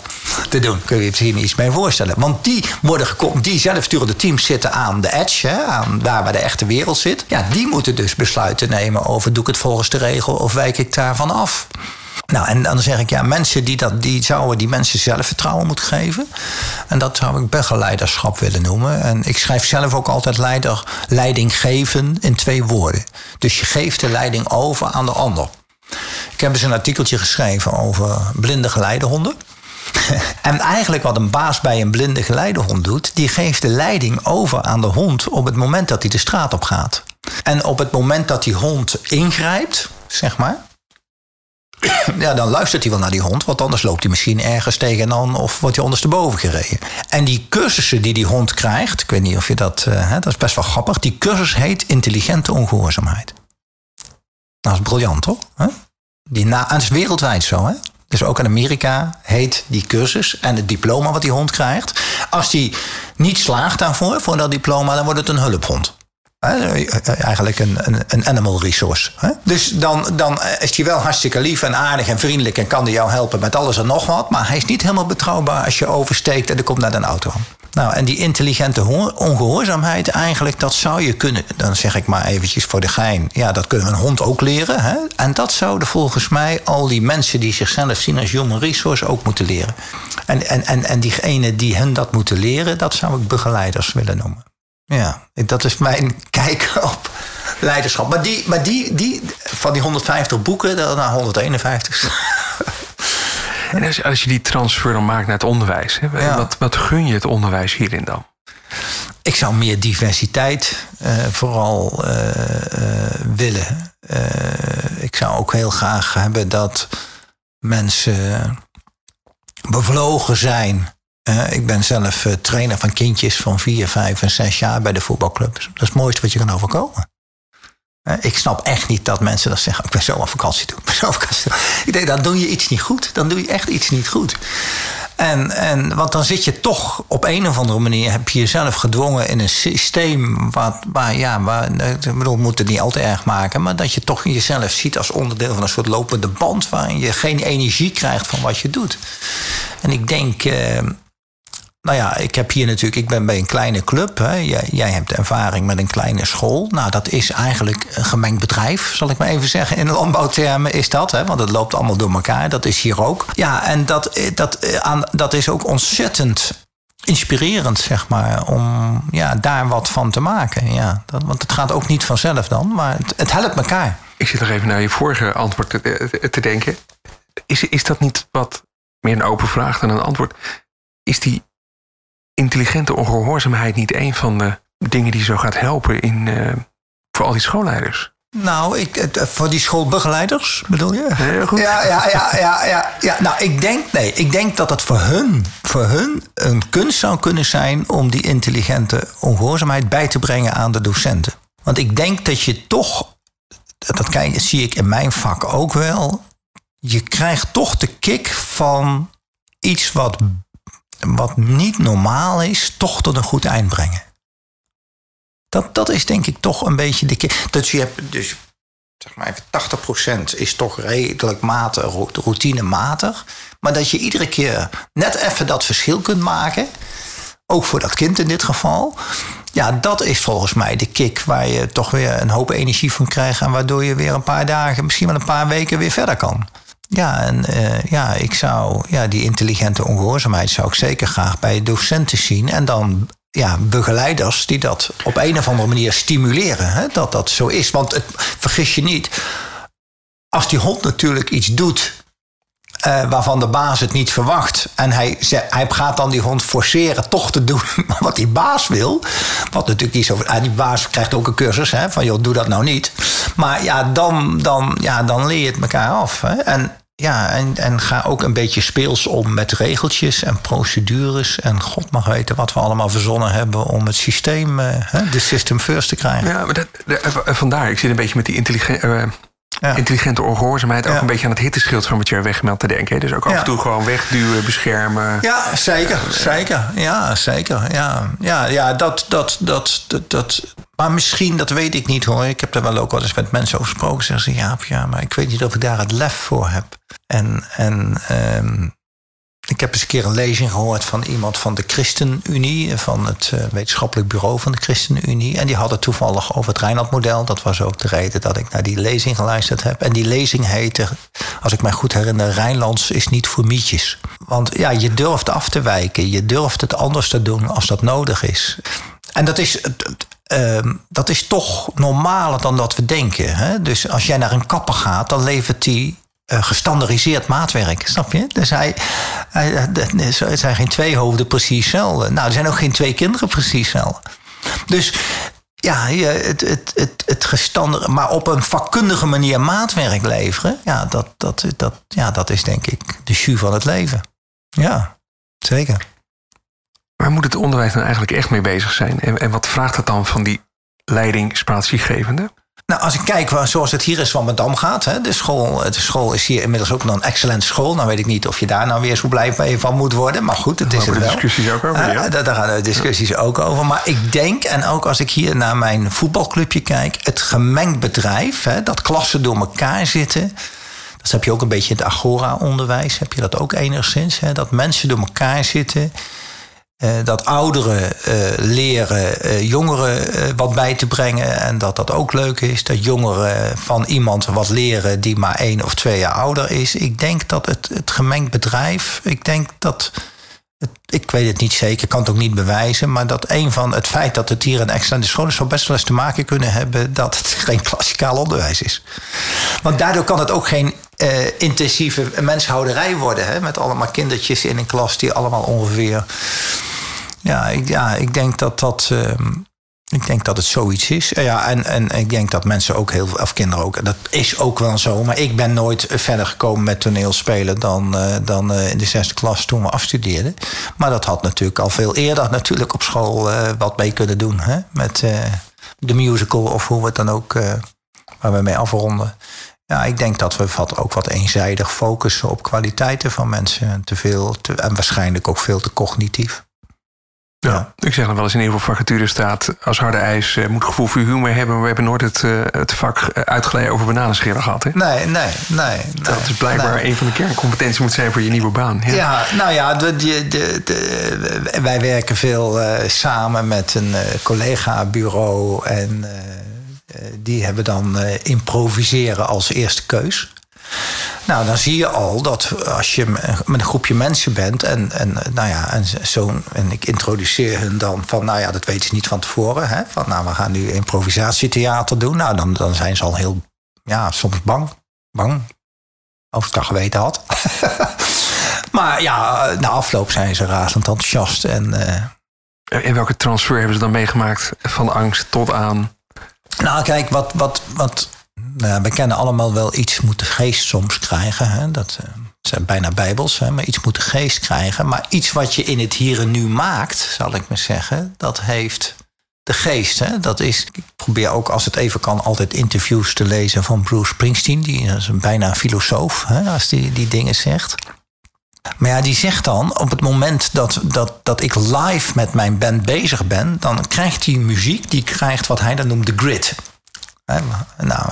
te doen. Kun je je misschien iets mee voorstellen. Want die, worden gecom- die zelfsturende teams zitten aan de edge, hè, aan daar waar de echte wereld zit. Ja, die moeten dus besluiten nemen over, doe ik het volgens de regel of wijk ik daarvan af? Nou, en dan zeg ik, ja, mensen die dat, die zouden die mensen zelfvertrouwen moeten geven. En dat zou ik begeleiderschap willen noemen. En ik schrijf zelf ook altijd leider, leiding geven in twee woorden. Dus je geeft de leiding over aan de ander. Ik heb dus een artikeltje geschreven over blinde geleidehonden. En eigenlijk wat een baas bij een blinde geleidehond doet, die geeft de leiding over aan de hond op het moment dat hij de straat op gaat. En op het moment dat die hond ingrijpt, zeg maar, ja, dan luistert hij wel naar die hond, want anders loopt hij misschien ergens tegenaan of wordt hij ondersteboven gereden. En die cursussen die die hond krijgt, ik weet niet of je dat, hè, dat is best wel grappig, die cursus heet intelligente ongehoorzaamheid. Nou, dat is briljant, toch? Hè? Die na- en het is wereldwijd zo, hè? Dus ook in Amerika heet die cursus en het diploma wat die hond krijgt. Als die niet slaagt daarvoor, voor dat diploma, dan wordt het een hulphond. He, eigenlijk een, een, een animal resource. He? Dus dan, dan is hij wel hartstikke lief en aardig en vriendelijk en kan hij jou helpen met alles en nog wat. Maar hij is niet helemaal betrouwbaar als je oversteekt en er komt naar een auto. Nou, en die intelligente ho- ongehoorzaamheid eigenlijk, dat zou je kunnen, dan zeg ik maar eventjes voor de gein, ja, dat kunnen we een hond ook leren. Hè? En dat zouden volgens mij al die mensen die zichzelf zien als human resource ook moeten leren. En, en, en, en diegenen die hen dat moeten leren, dat zou ik begeleiders willen noemen. Ja, dat is mijn kijk op leiderschap. Maar die, maar die, die van die honderdvijftig boeken, naar nou, honderdeenenvijftig. En als, als je die transfer dan maakt naar het onderwijs, hè, ja. wat, wat gun je het onderwijs hierin dan? Ik zou meer diversiteit uh, vooral uh, uh, willen. Uh, ik zou ook heel graag hebben dat mensen bevlogen zijn. Uh, ik ben zelf uh, trainer van kindjes van vier, vijf en zes jaar bij de voetbalclubs. Dat is het mooiste wat je kan overkomen. Uh, ik snap echt niet dat mensen dat zeggen. Ik ben zo aan vakantie toe. Ik ben zo aan vakantie toe. Ik denk, dan doe je iets niet goed. Dan doe je echt iets niet goed. En, en, want dan zit je toch op een of andere manier, heb je jezelf gedwongen in een systeem waar, waar ja, waar, ik bedoel, we moeten het niet al te erg maken, maar dat je toch jezelf ziet als onderdeel van een soort lopende band waarin je geen energie krijgt van wat je doet. En ik denk... Uh, Nou ja, ik heb hier natuurlijk, ik ben bij een kleine club. Hè. Jij, jij hebt ervaring met een kleine school. Nou, dat is eigenlijk een gemengd bedrijf, zal ik maar even zeggen. In landbouwtermen is dat, hè, want het loopt allemaal door elkaar. Dat is hier ook. Ja, en dat, dat, aan, dat is ook ontzettend inspirerend, zeg maar, om ja, daar wat van te maken. Ja, dat, want het gaat ook niet vanzelf dan, maar het, het helpt elkaar. Ik zit nog even naar je vorige antwoord te, te denken. Is, is dat niet wat meer een open vraag dan een antwoord? Is die intelligente ongehoorzaamheid niet een van de dingen die zo gaat helpen in, uh, voor al die schoolleiders? Nou, ik, voor die schoolbegeleiders bedoel je? Heel goed. Ja, ja, ja, ja, ja, ja. Nou, ik denk, nee, ik denk dat het voor hun, voor hun een kunst zou kunnen zijn om die intelligente ongehoorzaamheid bij te brengen aan de docenten. Want ik denk dat je toch, dat kijk, zie ik in mijn vak ook wel, je krijgt toch de kick van iets wat wat niet normaal is, toch tot een goed eind brengen. Dat, dat is denk ik toch een beetje de keer. Dus je hebt dus, zeg maar even, tachtig procent is toch redelijk matig, routinematig. Maar dat je iedere keer net even dat verschil kunt maken, ook voor dat kind in dit geval, ja, dat is volgens mij de kick waar je toch weer een hoop energie van krijgt en waardoor je weer een paar dagen, misschien wel een paar weken weer verder kan. Ja, en uh, ja, ik zou ja, die intelligente ongehoorzaamheid zou ik zeker graag bij docenten zien. En dan ja, begeleiders die dat op een of andere manier stimuleren. Hè, dat dat zo is. Want het, vergis je niet, als die hond natuurlijk iets doet uh, waarvan de baas het niet verwacht. En hij, ze, hij gaat dan die hond forceren toch te doen wat die baas wil. Wat natuurlijk niet zo... Uh, die baas krijgt ook een cursus, hè, van joh, doe dat nou niet. Maar ja, dan, dan, ja, dan leer je het elkaar af. Hè. En, ja, en, en ga ook een beetje speels om met regeltjes en procedures. En God mag weten wat we allemaal verzonnen hebben om het systeem, uh, hè, de system first te krijgen. Ja, maar dat, vandaar, ik zit een beetje met die intelligente... Uh, Ja. intelligente ongehoorzaamheid ook ja. een beetje aan het hitteschild van Mathieu Weggemeld te denken. Dus ook af ja. en toe gewoon wegduwen, beschermen. Ja, zeker. Uh, zeker. Ja, zeker. Ja, ja, ja dat, dat, dat, dat, dat. Maar misschien, dat weet ik niet hoor. Ik heb daar wel ook wel eens met mensen over gesproken. Zeggen ze, Jaap, ja, maar ik weet niet of ik daar het lef voor heb. En, en um, ik heb eens een keer een lezing gehoord van iemand van de ChristenUnie, van het uh, wetenschappelijk bureau van de ChristenUnie. En die hadden toevallig over het Rijnlands Model. Dat was ook de reden dat ik naar die lezing geluisterd heb. En die lezing heette, als ik mij goed herinner, Rijnlands is niet voor mietjes. Want ja, je durft af te wijken. Je durft het anders te doen als dat nodig is. En dat is... Uh, dat is toch normaler dan dat we denken. Hè? Dus als jij naar een kapper gaat, dan levert die Uh, gestandardiseerd maatwerk, snap je? Dus hij, hij, er zijn geen twee hoofden precies hetzelfde. Nou, er zijn ook geen twee kinderen precies hetzelfde. Dus ja, het, het, het, het gestandaard, maar op een vakkundige manier maatwerk leveren, ja, dat, dat, dat, ja, dat is denk ik de jus van het leven. Ja, zeker. Waar moet het onderwijs dan eigenlijk echt mee bezig zijn? En, en wat vraagt dat dan van die leidingratiegevende? Nou, als ik kijk zoals het hier in Zwammerdam gaat. Hè, de, school, de school is hier inmiddels ook nog een excellent school. Nou weet ik niet of je daar nou weer zo blij van moet worden. Maar goed, het is het wel. Daar gaan de discussies ook over. Ja. Uh, daar gaan de discussies ja. ook over. Maar ik denk, en ook als ik hier naar mijn voetbalclubje kijk, het gemengd bedrijf, hè, dat klassen door elkaar zitten. Dat heb je ook een beetje in het Agora-onderwijs. Heb je dat ook enigszins. Hè, dat mensen door elkaar zitten. Uh, dat ouderen uh, leren uh, jongeren uh, wat bij te brengen. En dat dat ook leuk is. Dat jongeren van iemand wat leren die maar één of twee jaar ouder is. Ik denk dat het, het gemengd bedrijf... Ik denk dat... Het, ik weet het niet zeker, kan het ook niet bewijzen. Maar dat een van het feit dat het hier een excellente school is... zou best wel eens te maken kunnen hebben dat het geen klassikaal onderwijs is. Want daardoor kan het ook geen... Uh, intensieve menshouderij worden. Hè? Met allemaal kindertjes in een klas die allemaal ongeveer... Ja, ik, ja, ik denk dat dat... Uh, ik denk dat het zoiets is. Uh, ja, en, en ik denk dat mensen ook heel... Of kinderen ook. Dat is ook wel zo. Maar ik ben nooit verder gekomen met toneelspelen... dan, uh, dan uh, in de zesde klas toen we afstudeerden. Maar dat had natuurlijk al veel eerder... natuurlijk op school uh, wat mee kunnen doen. Hè? Met uh, de musical of hoe we het dan ook... Uh, waar we mee afronden... Ja, ik denk dat we wat, ook wat eenzijdig focussen op kwaliteiten van mensen. Te veel, te, en waarschijnlijk ook veel te cognitief. Ja, ja. Ik zeg dan wel eens in heel veel vacatures staat... als harde ijs eh, moet gevoel voor humor hebben... maar we hebben nooit het, uh, het vak uitgeleid over bananenschillen gehad. Hè? Nee, nee, nee. Dat nee, is blijkbaar nee. een van de kerncompetenties moet zijn voor je nieuwe baan. Ja, ja nou ja, de, de, de, de, wij werken veel uh, samen met een uh, collega-bureau en... Uh, die hebben dan uh, improviseren als eerste keus. Nou, dan zie je al dat als je met een groepje mensen bent... en, en, nou ja, en, zo, en ik introduceer hun dan van... nou ja, dat weten ze niet van tevoren. Hè? Van, nou, we gaan nu improvisatietheater doen. Nou, dan, dan zijn ze al heel, ja, soms bang. Bang. Of ik dat geweten had. Maar ja, na afloop zijn ze razend enthousiast. En, uh... en welke transfer hebben ze dan meegemaakt van angst tot aan... Nou, kijk, wat, wat, wat, nou, we kennen allemaal wel iets moet de geest soms krijgen. Hè? Dat uh, zijn bijna bijbels, hè? Maar iets moet de geest krijgen. Maar iets wat je in het hier en nu maakt, zal ik maar zeggen, dat heeft de geest. Hè? Dat is, ik probeer ook, als het even kan, altijd interviews te lezen van Bruce Springsteen. Die is een bijna een filosoof, hè? Als die, die dingen zegt. Maar ja, die zegt dan, op het moment dat, dat, dat ik live met mijn band bezig ben... dan krijgt die muziek, die krijgt wat hij dan noemt de grid. He, nou,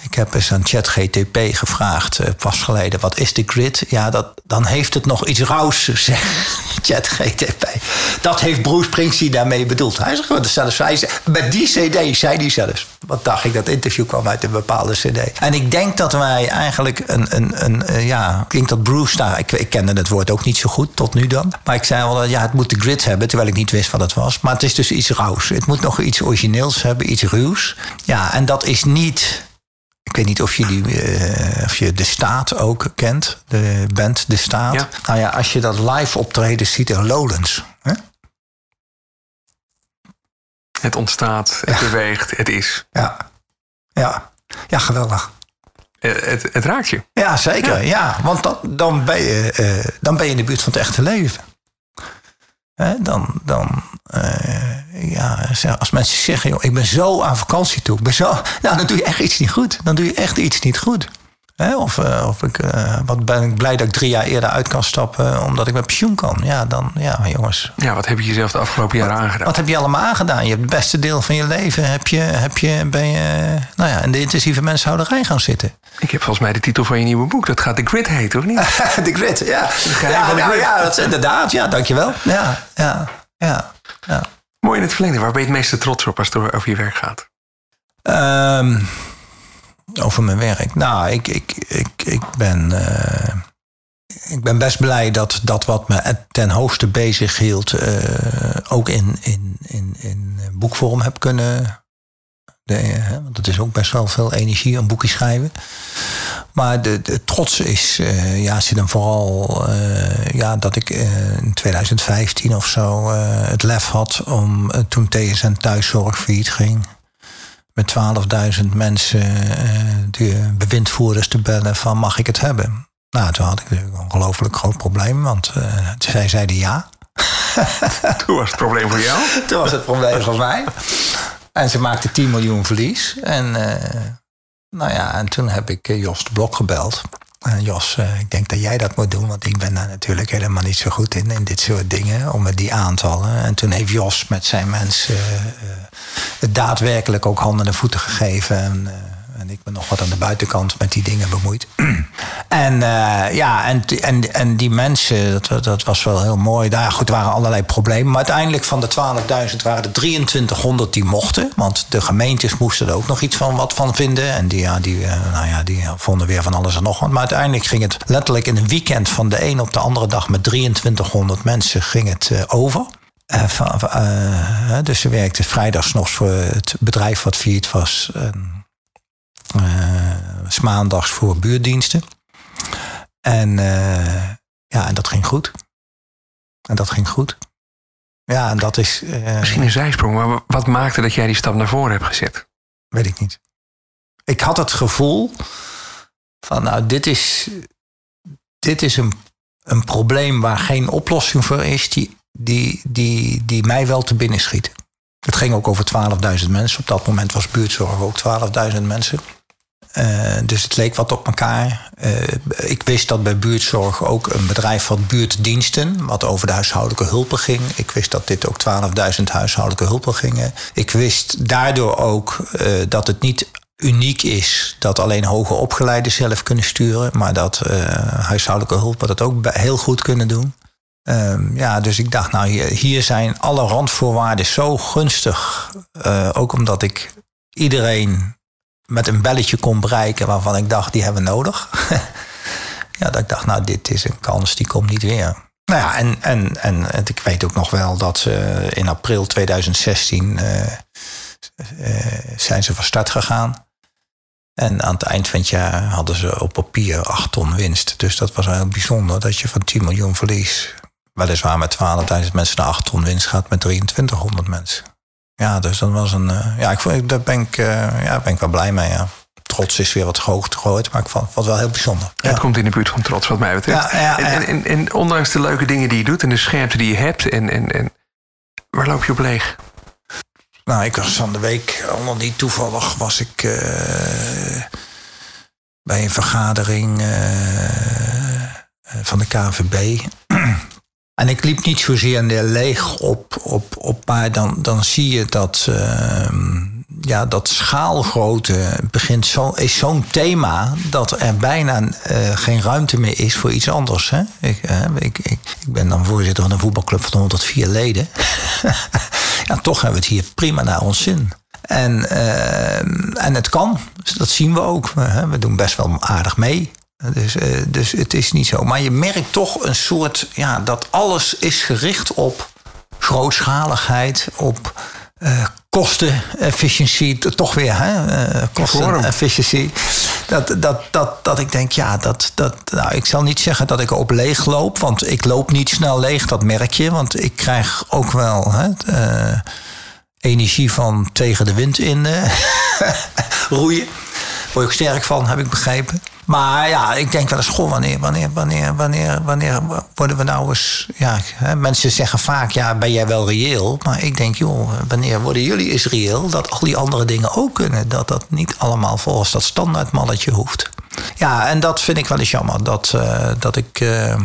ik heb eens aan ChatGPT gevraagd, pas geleden, wat is de grid? Ja, dat, dan heeft het nog iets rauws, zegt ChatGPT. Dat heeft Bruce Springsteen daarmee bedoeld. Hij zegt, zelfs, hij zegt, met die cd, zei hij zelfs. Wat dacht ik, dat interview kwam uit een bepaalde cd. En ik denk dat wij eigenlijk een, een, een, een ja, ik denk dat Bruce daar... Ik, ik kende het woord ook niet zo goed, tot nu dan. Maar ik zei wel, ja, het moet de grid hebben, terwijl ik niet wist wat het was. Maar het is dus iets rauws. Het moet nog iets origineels hebben, iets ruws. Ja, en dat is niet... Ik weet niet of je, die, uh, of je De Staat ook kent. De band De Staat. Ja. Nou ja, als je dat live optreden ziet in Lowlands. Hè? Het ontstaat, het ja. beweegt, het is. Ja, ja. ja geweldig. Het, het raakt je. Ja, zeker. Ja. Ja, want dat, dan, ben je, uh, dan ben je in de buurt van het echte leven. Hè? Dan, dan uh, ja, als mensen zeggen, joh, ik ben zo aan vakantie toe. Ik ben zo, nou, dan doe je echt iets niet goed. Dan doe je echt iets niet goed. Hè? Of, uh, of ik, uh, wat ben ik blij dat ik drie jaar eerder uit kan stappen, omdat ik met pensioen kan. Ja, dan, ja, jongens. Ja, wat heb je jezelf de afgelopen jaren aangedaan? Wat heb je allemaal aangedaan? Je hebt het beste deel van je leven. Heb je, heb je, ben je, nou ja, in de intensieve menshouderij gaan zitten. Ik heb volgens mij de titel van je nieuwe boek. Dat gaat The Grid heten, of niet? De Grid, ja. Ja, nou, grid. Ja, dat is inderdaad. Ja, dankjewel. Ja, ja, ja, ja. Mooi in het verlengde. Waar ben je het meeste trots op als het over je werk gaat? Um, Over mijn werk. Nou, ik, ik, ik, ik, ben, uh, ik ben best blij dat dat wat me ten hoogste bezig hield, Uh, ook in, in, in, in boekvorm heb kunnen. De, want het is ook best wel veel energie om boekjes schrijven. Maar de, de trots is, uh, ja, zit hem vooral uh, ja, dat ik uh, in twintig vijftien of zo uh, het lef had om uh, toen T S N Thuiszorg failliet ging, met twaalfduizend mensen uh, de bewindvoerders te bellen van, mag ik het hebben? Nou, toen had ik natuurlijk een ongelooflijk groot probleem, want uh, zij zeiden ja. Toen was het probleem voor jou? Toen was het probleem voor mij. En ze maakten tien miljoen verlies. En, uh, nou ja, en toen heb ik uh, Jos de Blok gebeld. Uh, Jos, uh, ik denk dat jij dat moet doen, want ik ben daar natuurlijk helemaal niet zo goed in, in dit soort dingen, om met die aantallen. En toen heeft Jos met zijn mensen uh, uh, het daadwerkelijk ook handen en voeten gegeven. En, uh, en ik ben nog wat aan de buitenkant met die dingen bemoeid. en uh, ja, en, en, en die mensen, dat, dat was wel heel mooi. Daar, goed, er waren allerlei problemen. Maar uiteindelijk van de twaalfduizend waren er drieëntwintighonderd die mochten. Want de gemeentes moesten er ook nog iets van wat van vinden. En die, ja, die, uh, nou ja, die vonden weer van alles en nog wat. Maar uiteindelijk ging het letterlijk in een weekend van de een op de andere dag met drieëntwintighonderd mensen ging het uh, over. Uh, van, uh, dus ze werkte vrijdags nog voor het bedrijf wat failliet was. Uh, uh, 's maandags voor buurtdiensten. En uh, ja, en dat ging goed. En dat ging goed. Ja, en dat is. Uh, Misschien een zijsprong, maar wat maakte dat jij die stap naar voren hebt gezet? Weet ik niet. Ik had het gevoel van, nou, dit is, dit is een, een probleem waar geen oplossing voor is, die. Die, die, die mij wel te binnen schiet. Het ging ook over twaalfduizend mensen. Op dat moment was buurtzorg ook twaalfduizend mensen. Uh, dus het leek wat op elkaar. Uh, ik wist dat bij buurtzorg ook een bedrijf van buurtdiensten, wat over de huishoudelijke hulpen ging. Ik wist dat dit ook twaalfduizend huishoudelijke hulpen gingen. Ik wist daardoor ook uh, dat het niet uniek is dat alleen hoger opgeleiden zelf kunnen sturen, maar dat uh, huishoudelijke hulpen dat ook heel goed kunnen doen. Um, ja, dus ik dacht, nou, hier, hier zijn alle randvoorwaarden zo gunstig. Uh, ook omdat ik iedereen met een belletje kon bereiken waarvan ik dacht, die hebben we nodig. Ja, dat ik dacht, nou, dit is een kans, die komt niet weer. Nou ja, en, en, en, en ik weet ook nog wel dat uh, in april tweeduizend zestien uh, uh, zijn ze van start gegaan. En aan het eind van het jaar hadden ze op papier acht ton winst. Dus dat was wel heel bijzonder dat je van tien miljoen verlies, weliswaar met twaalfduizend mensen naar acht ton winst gaat met drieëntwintighonderd mensen. Ja, dus dat was een. Uh, ja, ik, daar ben ik, uh, ja, ben ik wel blij mee. Ja. Trots is weer wat hoog gegooid, maar ik vond het wel heel bijzonder. Ja. Het komt in de buurt van trots, wat mij betreft. Ja, ja, ja. En, en, en, en ondanks de leuke dingen die je doet en de scherpte die je hebt, en, en, en waar loop je op leeg? Nou, ik was van de week, allemaal niet toevallig, was ik uh, bij een vergadering uh, van de K V B. En ik liep niet zozeer leeg op, op, op maar dan, dan zie je dat, uh, ja, dat schaalgrootte begint zo, is zo'n thema dat er bijna uh, geen ruimte meer is voor iets anders. Hè? Ik, uh, ik, ik, ik ben dan voorzitter van een voetbalclub van honderdvier leden. Ja, toch hebben we het hier prima naar ons zin. En, uh, en het kan, dat zien we ook. We doen best wel aardig mee. Dus, uh, dus het is niet zo. Maar je merkt toch een soort, ja, dat alles is gericht op grootschaligheid, op uh, kostenefficiëntie, toch weer, hè? Uh, kostenefficiëntie. Dat, dat, dat, dat ik denk, ja, dat, dat, nou, ik zal niet zeggen dat ik op leeg loop, want ik loop niet snel leeg, dat merk je. Want ik krijg ook wel, hè, uh, energie van tegen de wind in uh, roeien. Word ik sterk van, heb ik begrepen. Maar ja, ik denk wel eens, goh, wanneer, wanneer, wanneer, wanneer, wanneer worden we nou eens... Ja, hè, mensen zeggen vaak, ja, ben jij wel reëel? Maar ik denk, joh, wanneer worden jullie eens reëel? Dat al die andere dingen ook kunnen. Dat dat niet allemaal volgens dat standaardmalletje hoeft. Ja, en dat vind ik wel eens jammer. Dat, uh, dat ik... Uh,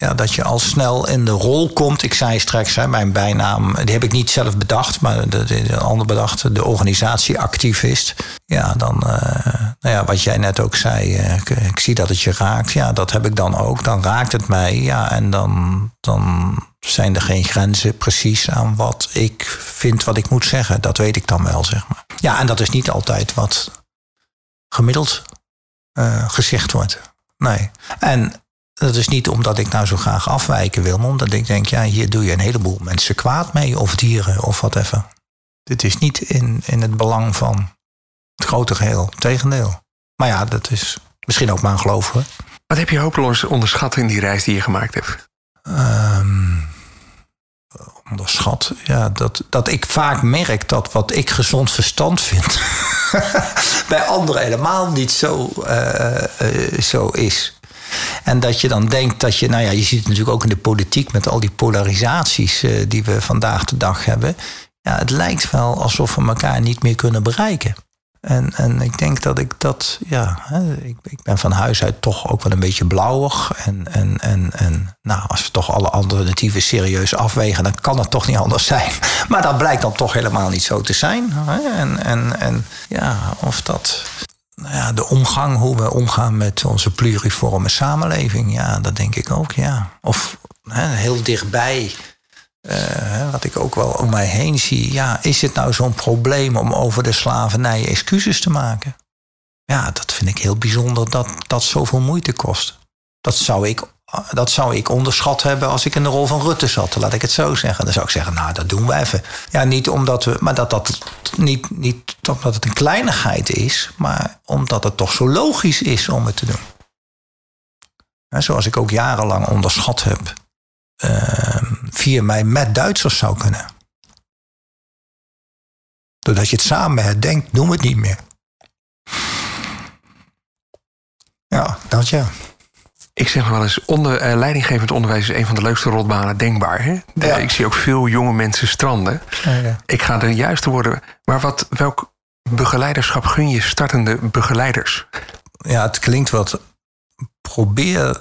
Ja, dat je al snel in de rol komt. Ik zei straks, hè, mijn bijnaam, die heb ik niet zelf bedacht, maar de, de, de ander bedacht, de organisatieactivist. Ja, dan, uh, nou ja, wat jij net ook zei, uh, ik, ik zie dat het je raakt. Ja, dat heb ik dan ook. Dan raakt het mij. Ja, en dan, dan zijn er geen grenzen precies aan wat ik vind, wat ik moet zeggen. Dat weet ik dan wel, zeg maar. Ja, en dat is niet altijd wat gemiddeld uh, gezegd wordt. Nee. En dat is niet omdat ik nou zo graag afwijken wil, maar omdat ik denk, ja, hier doe je een heleboel mensen kwaad mee, of dieren, of wat even. Dit is niet in, in het belang van het grote geheel. Tegendeel. Maar ja, dat is misschien ook mijn geloof, hoor. Wat heb je hopeloos onderschat in die reis die je gemaakt hebt? Um, onderschat? Ja, dat, dat ik vaak merk dat wat ik gezond verstand vind bij anderen helemaal niet zo, uh, uh, zo is. En dat je dan denkt dat je... Nou ja, je ziet het natuurlijk ook in de politiek met al die polarisaties uh, die we vandaag de dag hebben. Ja, het lijkt wel alsof we elkaar niet meer kunnen bereiken. En, en ik denk dat ik dat... Ja, hè, ik, ik ben van huis uit toch ook wel een beetje blauwig. En, en, en, en nou, als we toch alle alternatieven serieus afwegen, dan kan het toch niet anders zijn. Maar dat blijkt dan toch helemaal niet zo te zijn. Hè? En, en, en ja, of dat... Nou ja, de omgang, hoe we omgaan met onze pluriforme samenleving. Ja, dat denk ik ook, ja. Of hè, heel dichtbij, uh, wat ik ook wel om mij heen zie. Ja, is het nou zo'n probleem om over de slavernij excuses te maken? Ja, dat vind ik heel bijzonder dat dat zoveel moeite kost. Dat zou ik, dat zou ik onderschat hebben als ik in de rol van Rutte zat. Laat ik het zo zeggen. Dan zou ik zeggen, nou, dat doen we even. Ja, niet omdat we... Maar dat dat niet, niet omdat het een kleinigheid is, maar omdat het toch zo logisch is om het te doen. Ja, zoals ik ook jarenlang onderschat heb, Uh, via mij met Duitsers zou kunnen. Doordat je het samen herdenkt, doen we het niet meer. Ja, dat ja. Ik zeg wel eens, onder, eh, leidinggevend onderwijs is een van de leukste rotbanen denkbaar. Hè? De, ja. Ik zie ook veel jonge mensen stranden. Ja, ja. Ik ga de juiste worden. Maar wat, welk begeleiderschap gun je startende begeleiders? Ja, het klinkt wat. Probeer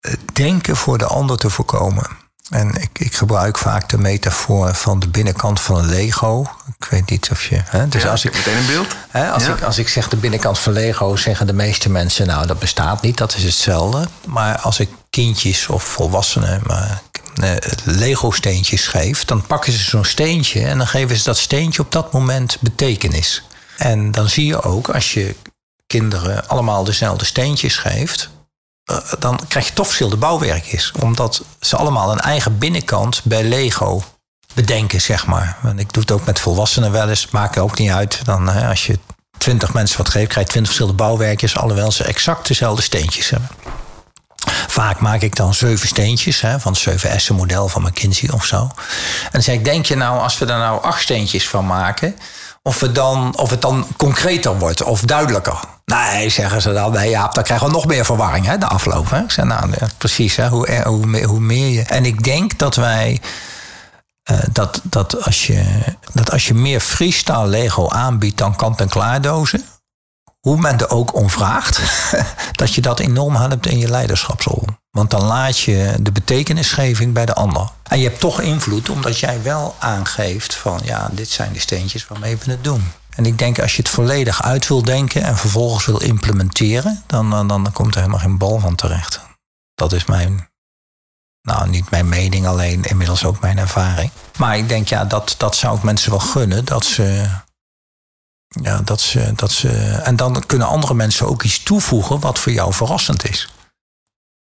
het denken voor de ander te voorkomen. En ik, ik gebruik vaak de metafoor van de binnenkant van een Lego. Ik weet niet of je... Hè? Dus ja, als ik meteen een beeld. Hè, als, ja. ik, als ik zeg de binnenkant van Lego, zeggen de meeste mensen, nou, dat bestaat niet, dat is hetzelfde. Maar als ik kindjes of volwassenen maar, eh, Lego-steentjes geef, dan pakken ze zo'n steentje en dan geven ze dat steentje op dat moment betekenis. En dan zie je ook, als je kinderen allemaal dezelfde steentjes geeft, dan krijg je toch verschillende bouwwerkjes. Omdat ze allemaal een eigen binnenkant bij Lego bedenken, zeg maar. En ik doe het ook met volwassenen wel eens. Maakt ook niet uit. Dan, hè, als je twintig mensen wat geeft, krijg je twintig verschillende bouwwerkjes. Alhoewel ze exact dezelfde steentjes hebben. Vaak maak ik dan zeven steentjes, hè, van het zeven S-model van McKinsey of zo. En dan zeg ik, denk je nou, als we er nou acht steentjes van maken, Of, we dan, of het dan concreter wordt of duidelijker. Nee, zeggen ze dan. Nee, Jaap, dan krijgen we nog meer verwarring, hè, de afloop. Hè? Ik zeg, nou, precies, hè, hoe, er, hoe, meer, hoe meer je... En ik denk dat wij... Uh, dat, dat, als je, dat als je meer freestyle Lego aanbiedt dan kant-en-klaar dozen, hoe men er ook om vraagt, dat je dat enorm helpt in je leiderschapsrol. Want dan laat je de betekenisgeving bij de ander. En je hebt toch invloed, omdat jij wel aangeeft van, ja, dit zijn de steentjes waarmee we het doen. En ik denk, als je het volledig uit wil denken en vervolgens wil implementeren, dan, dan, dan komt er helemaal geen bal van terecht. Dat is mijn... Nou, niet mijn mening alleen, inmiddels ook mijn ervaring. Maar ik denk, ja, dat, dat zou ik mensen wel gunnen, dat ze... Ja, dat ze, dat ze... En dan kunnen andere mensen ook iets toevoegen wat voor jou verrassend is.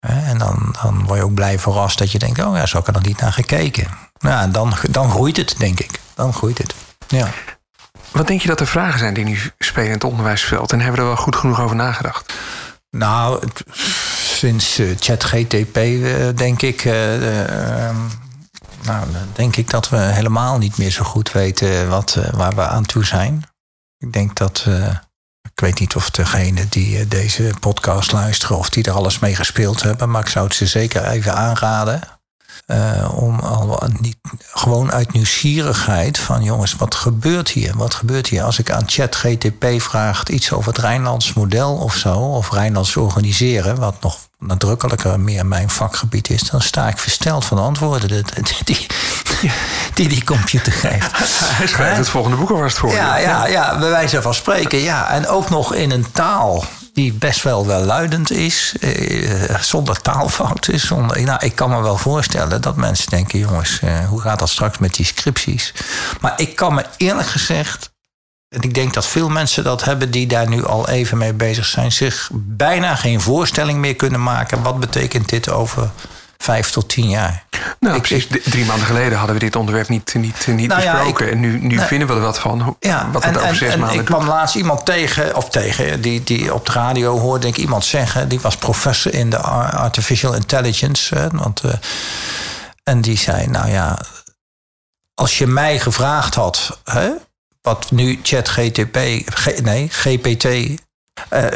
En dan, dan word je ook blij verrast dat je denkt, oh ja, zo had ik er nog niet naar gekeken. Nou, dan, dan groeit het, denk ik. Dan groeit het. Ja. Wat denk je dat er vragen zijn die nu spelen in het onderwijsveld? En hebben we er wel goed genoeg over nagedacht? Nou, sinds uh, ChatGPT uh, denk ik... Uh, uh, nou, denk ik dat we helemaal niet meer zo goed weten wat, uh, waar we aan toe zijn. Ik denk dat... Uh, ik weet niet of degenen die uh, deze podcast luisteren... of die er alles mee gespeeld hebben... maar ik zou het ze zeker even aanraden... Uh, om al niet, gewoon uit nieuwsgierigheid van... jongens, wat gebeurt hier? Wat gebeurt hier? Als ik aan ChatGPT vraag iets over het Rijnlands Model of zo... of Rijnlands organiseren... wat nog nadrukkelijker meer mijn vakgebied is... dan sta ik versteld van de antwoorden die die, die, die computer geeft. Hij schrijft He? het volgende boek alvast voor. Ja, ja, ja, bij wijze van spreken, ja. En ook nog in een taal... die best wel welluidend is, eh, zonder taalfout is. Zonder, nou, ik kan me wel voorstellen dat mensen denken... jongens, eh, hoe gaat dat straks met die scripties? Maar ik kan me eerlijk gezegd... en ik denk dat veel mensen dat hebben... die daar nu al even mee bezig zijn... zich bijna geen voorstelling meer kunnen maken... wat betekent dit over... vijf tot tien jaar. Nou, ik, precies. Ik, drie maanden geleden hadden we dit onderwerp niet, niet, niet nou besproken. Ja, ik, en nu, nu nou, vinden we er wat van. Ja, wat het en, over zes en, maanden. Ik kwam laatst iemand tegen, of tegen, die, die op de radio hoorde ik iemand zeggen. Die was professor in de artificial intelligence. Hè, want, uh, en die zei: nou ja, als je mij gevraagd had, hè, wat nu ChatGPT, nee, G P T uh,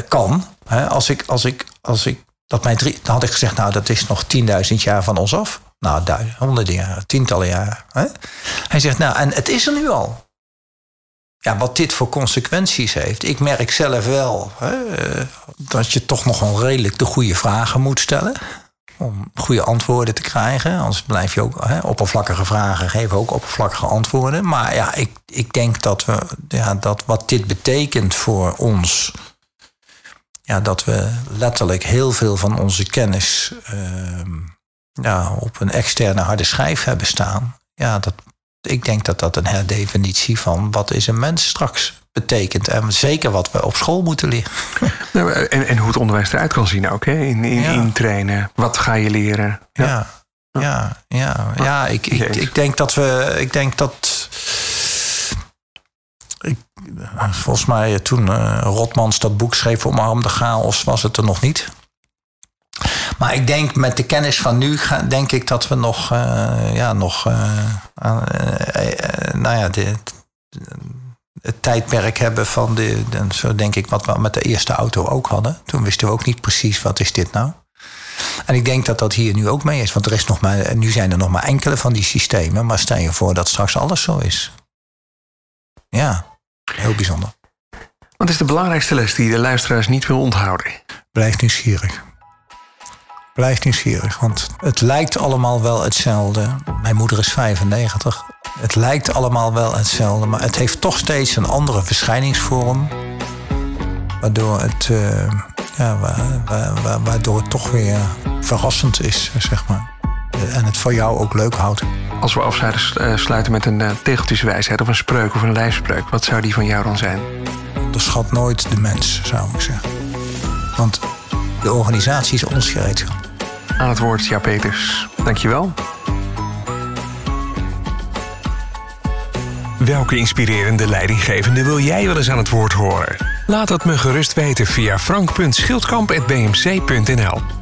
kan, hè, als ik, als ik, als ik Dat mijn drie, dan had ik gezegd, nou, dat is nog tienduizend jaar van ons af. Nou, duizend, honderden jaren, tientallen jaren. Hè? Hij zegt, nou, en het is er nu al. Ja, wat dit voor consequenties heeft. Ik merk zelf wel hè, dat je toch nog wel redelijk de goede vragen moet stellen. Om goede antwoorden te krijgen. Anders blijf je ook, hè, oppervlakkige vragen geven ook oppervlakkige antwoorden. Maar ja, ik, ik denk dat, we, ja, dat wat dit betekent voor ons... Ja, dat we letterlijk heel veel van onze kennis uh, ja, op een externe harde schijf hebben staan. Ja, dat, ik denk dat dat een herdefinitie van wat is een mens straks betekent. En zeker wat we op school moeten leren. Nou, en, en hoe het onderwijs eruit kan zien ook, hè? In, in, ja. in trainen. Wat ga je leren? Ja, ja, ja. ja, ja. ja, ja ik, ik, ik denk dat we... Ik denk dat... Ik, volgens mij toen uh, Rotmans dat boek schreef... Omarm de chaos, was het er nog niet. Maar ik denk met de kennis van nu... Ga, denk ik dat we nog... Uh, ja, nog... Uh, uh, uh, uh, nou ja, de, de, het tijdperk hebben van... De, de, zo denk ik wat we met de eerste auto ook hadden. Toen wisten we ook niet precies wat is dit nou. En ik denk dat dat hier nu ook mee is. Want er is nog maar, nu zijn er nog maar enkele van die systemen. Maar stel je voor dat straks alles zo is. Ja. Heel bijzonder. Wat is de belangrijkste les die de luisteraars niet wil onthouden? Blijf nieuwsgierig. Blijf nieuwsgierig, want het lijkt allemaal wel hetzelfde. Mijn moeder is vijfennegentig. Het lijkt allemaal wel hetzelfde, maar het heeft toch steeds een andere verschijningsvorm. Waardoor het, uh, ja, wa- wa- wa- waardoor het toch weer verrassend is, zeg maar. En het voor jou ook leuk houdt. Als we afsluiten met een tegeltjeswijsheid of een spreuk of een lijfspreuk... wat zou die van jou dan zijn? Onderschat nooit de mens, zou ik zeggen. Want de organisatie is ons gereedschap. Aan het woord, Jaap Peters. Dankjewel. Welke inspirerende leidinggevende wil jij wel eens aan het woord horen? Laat dat me gerust weten via frank punt schildkamp apenstaartje b m c punt n l.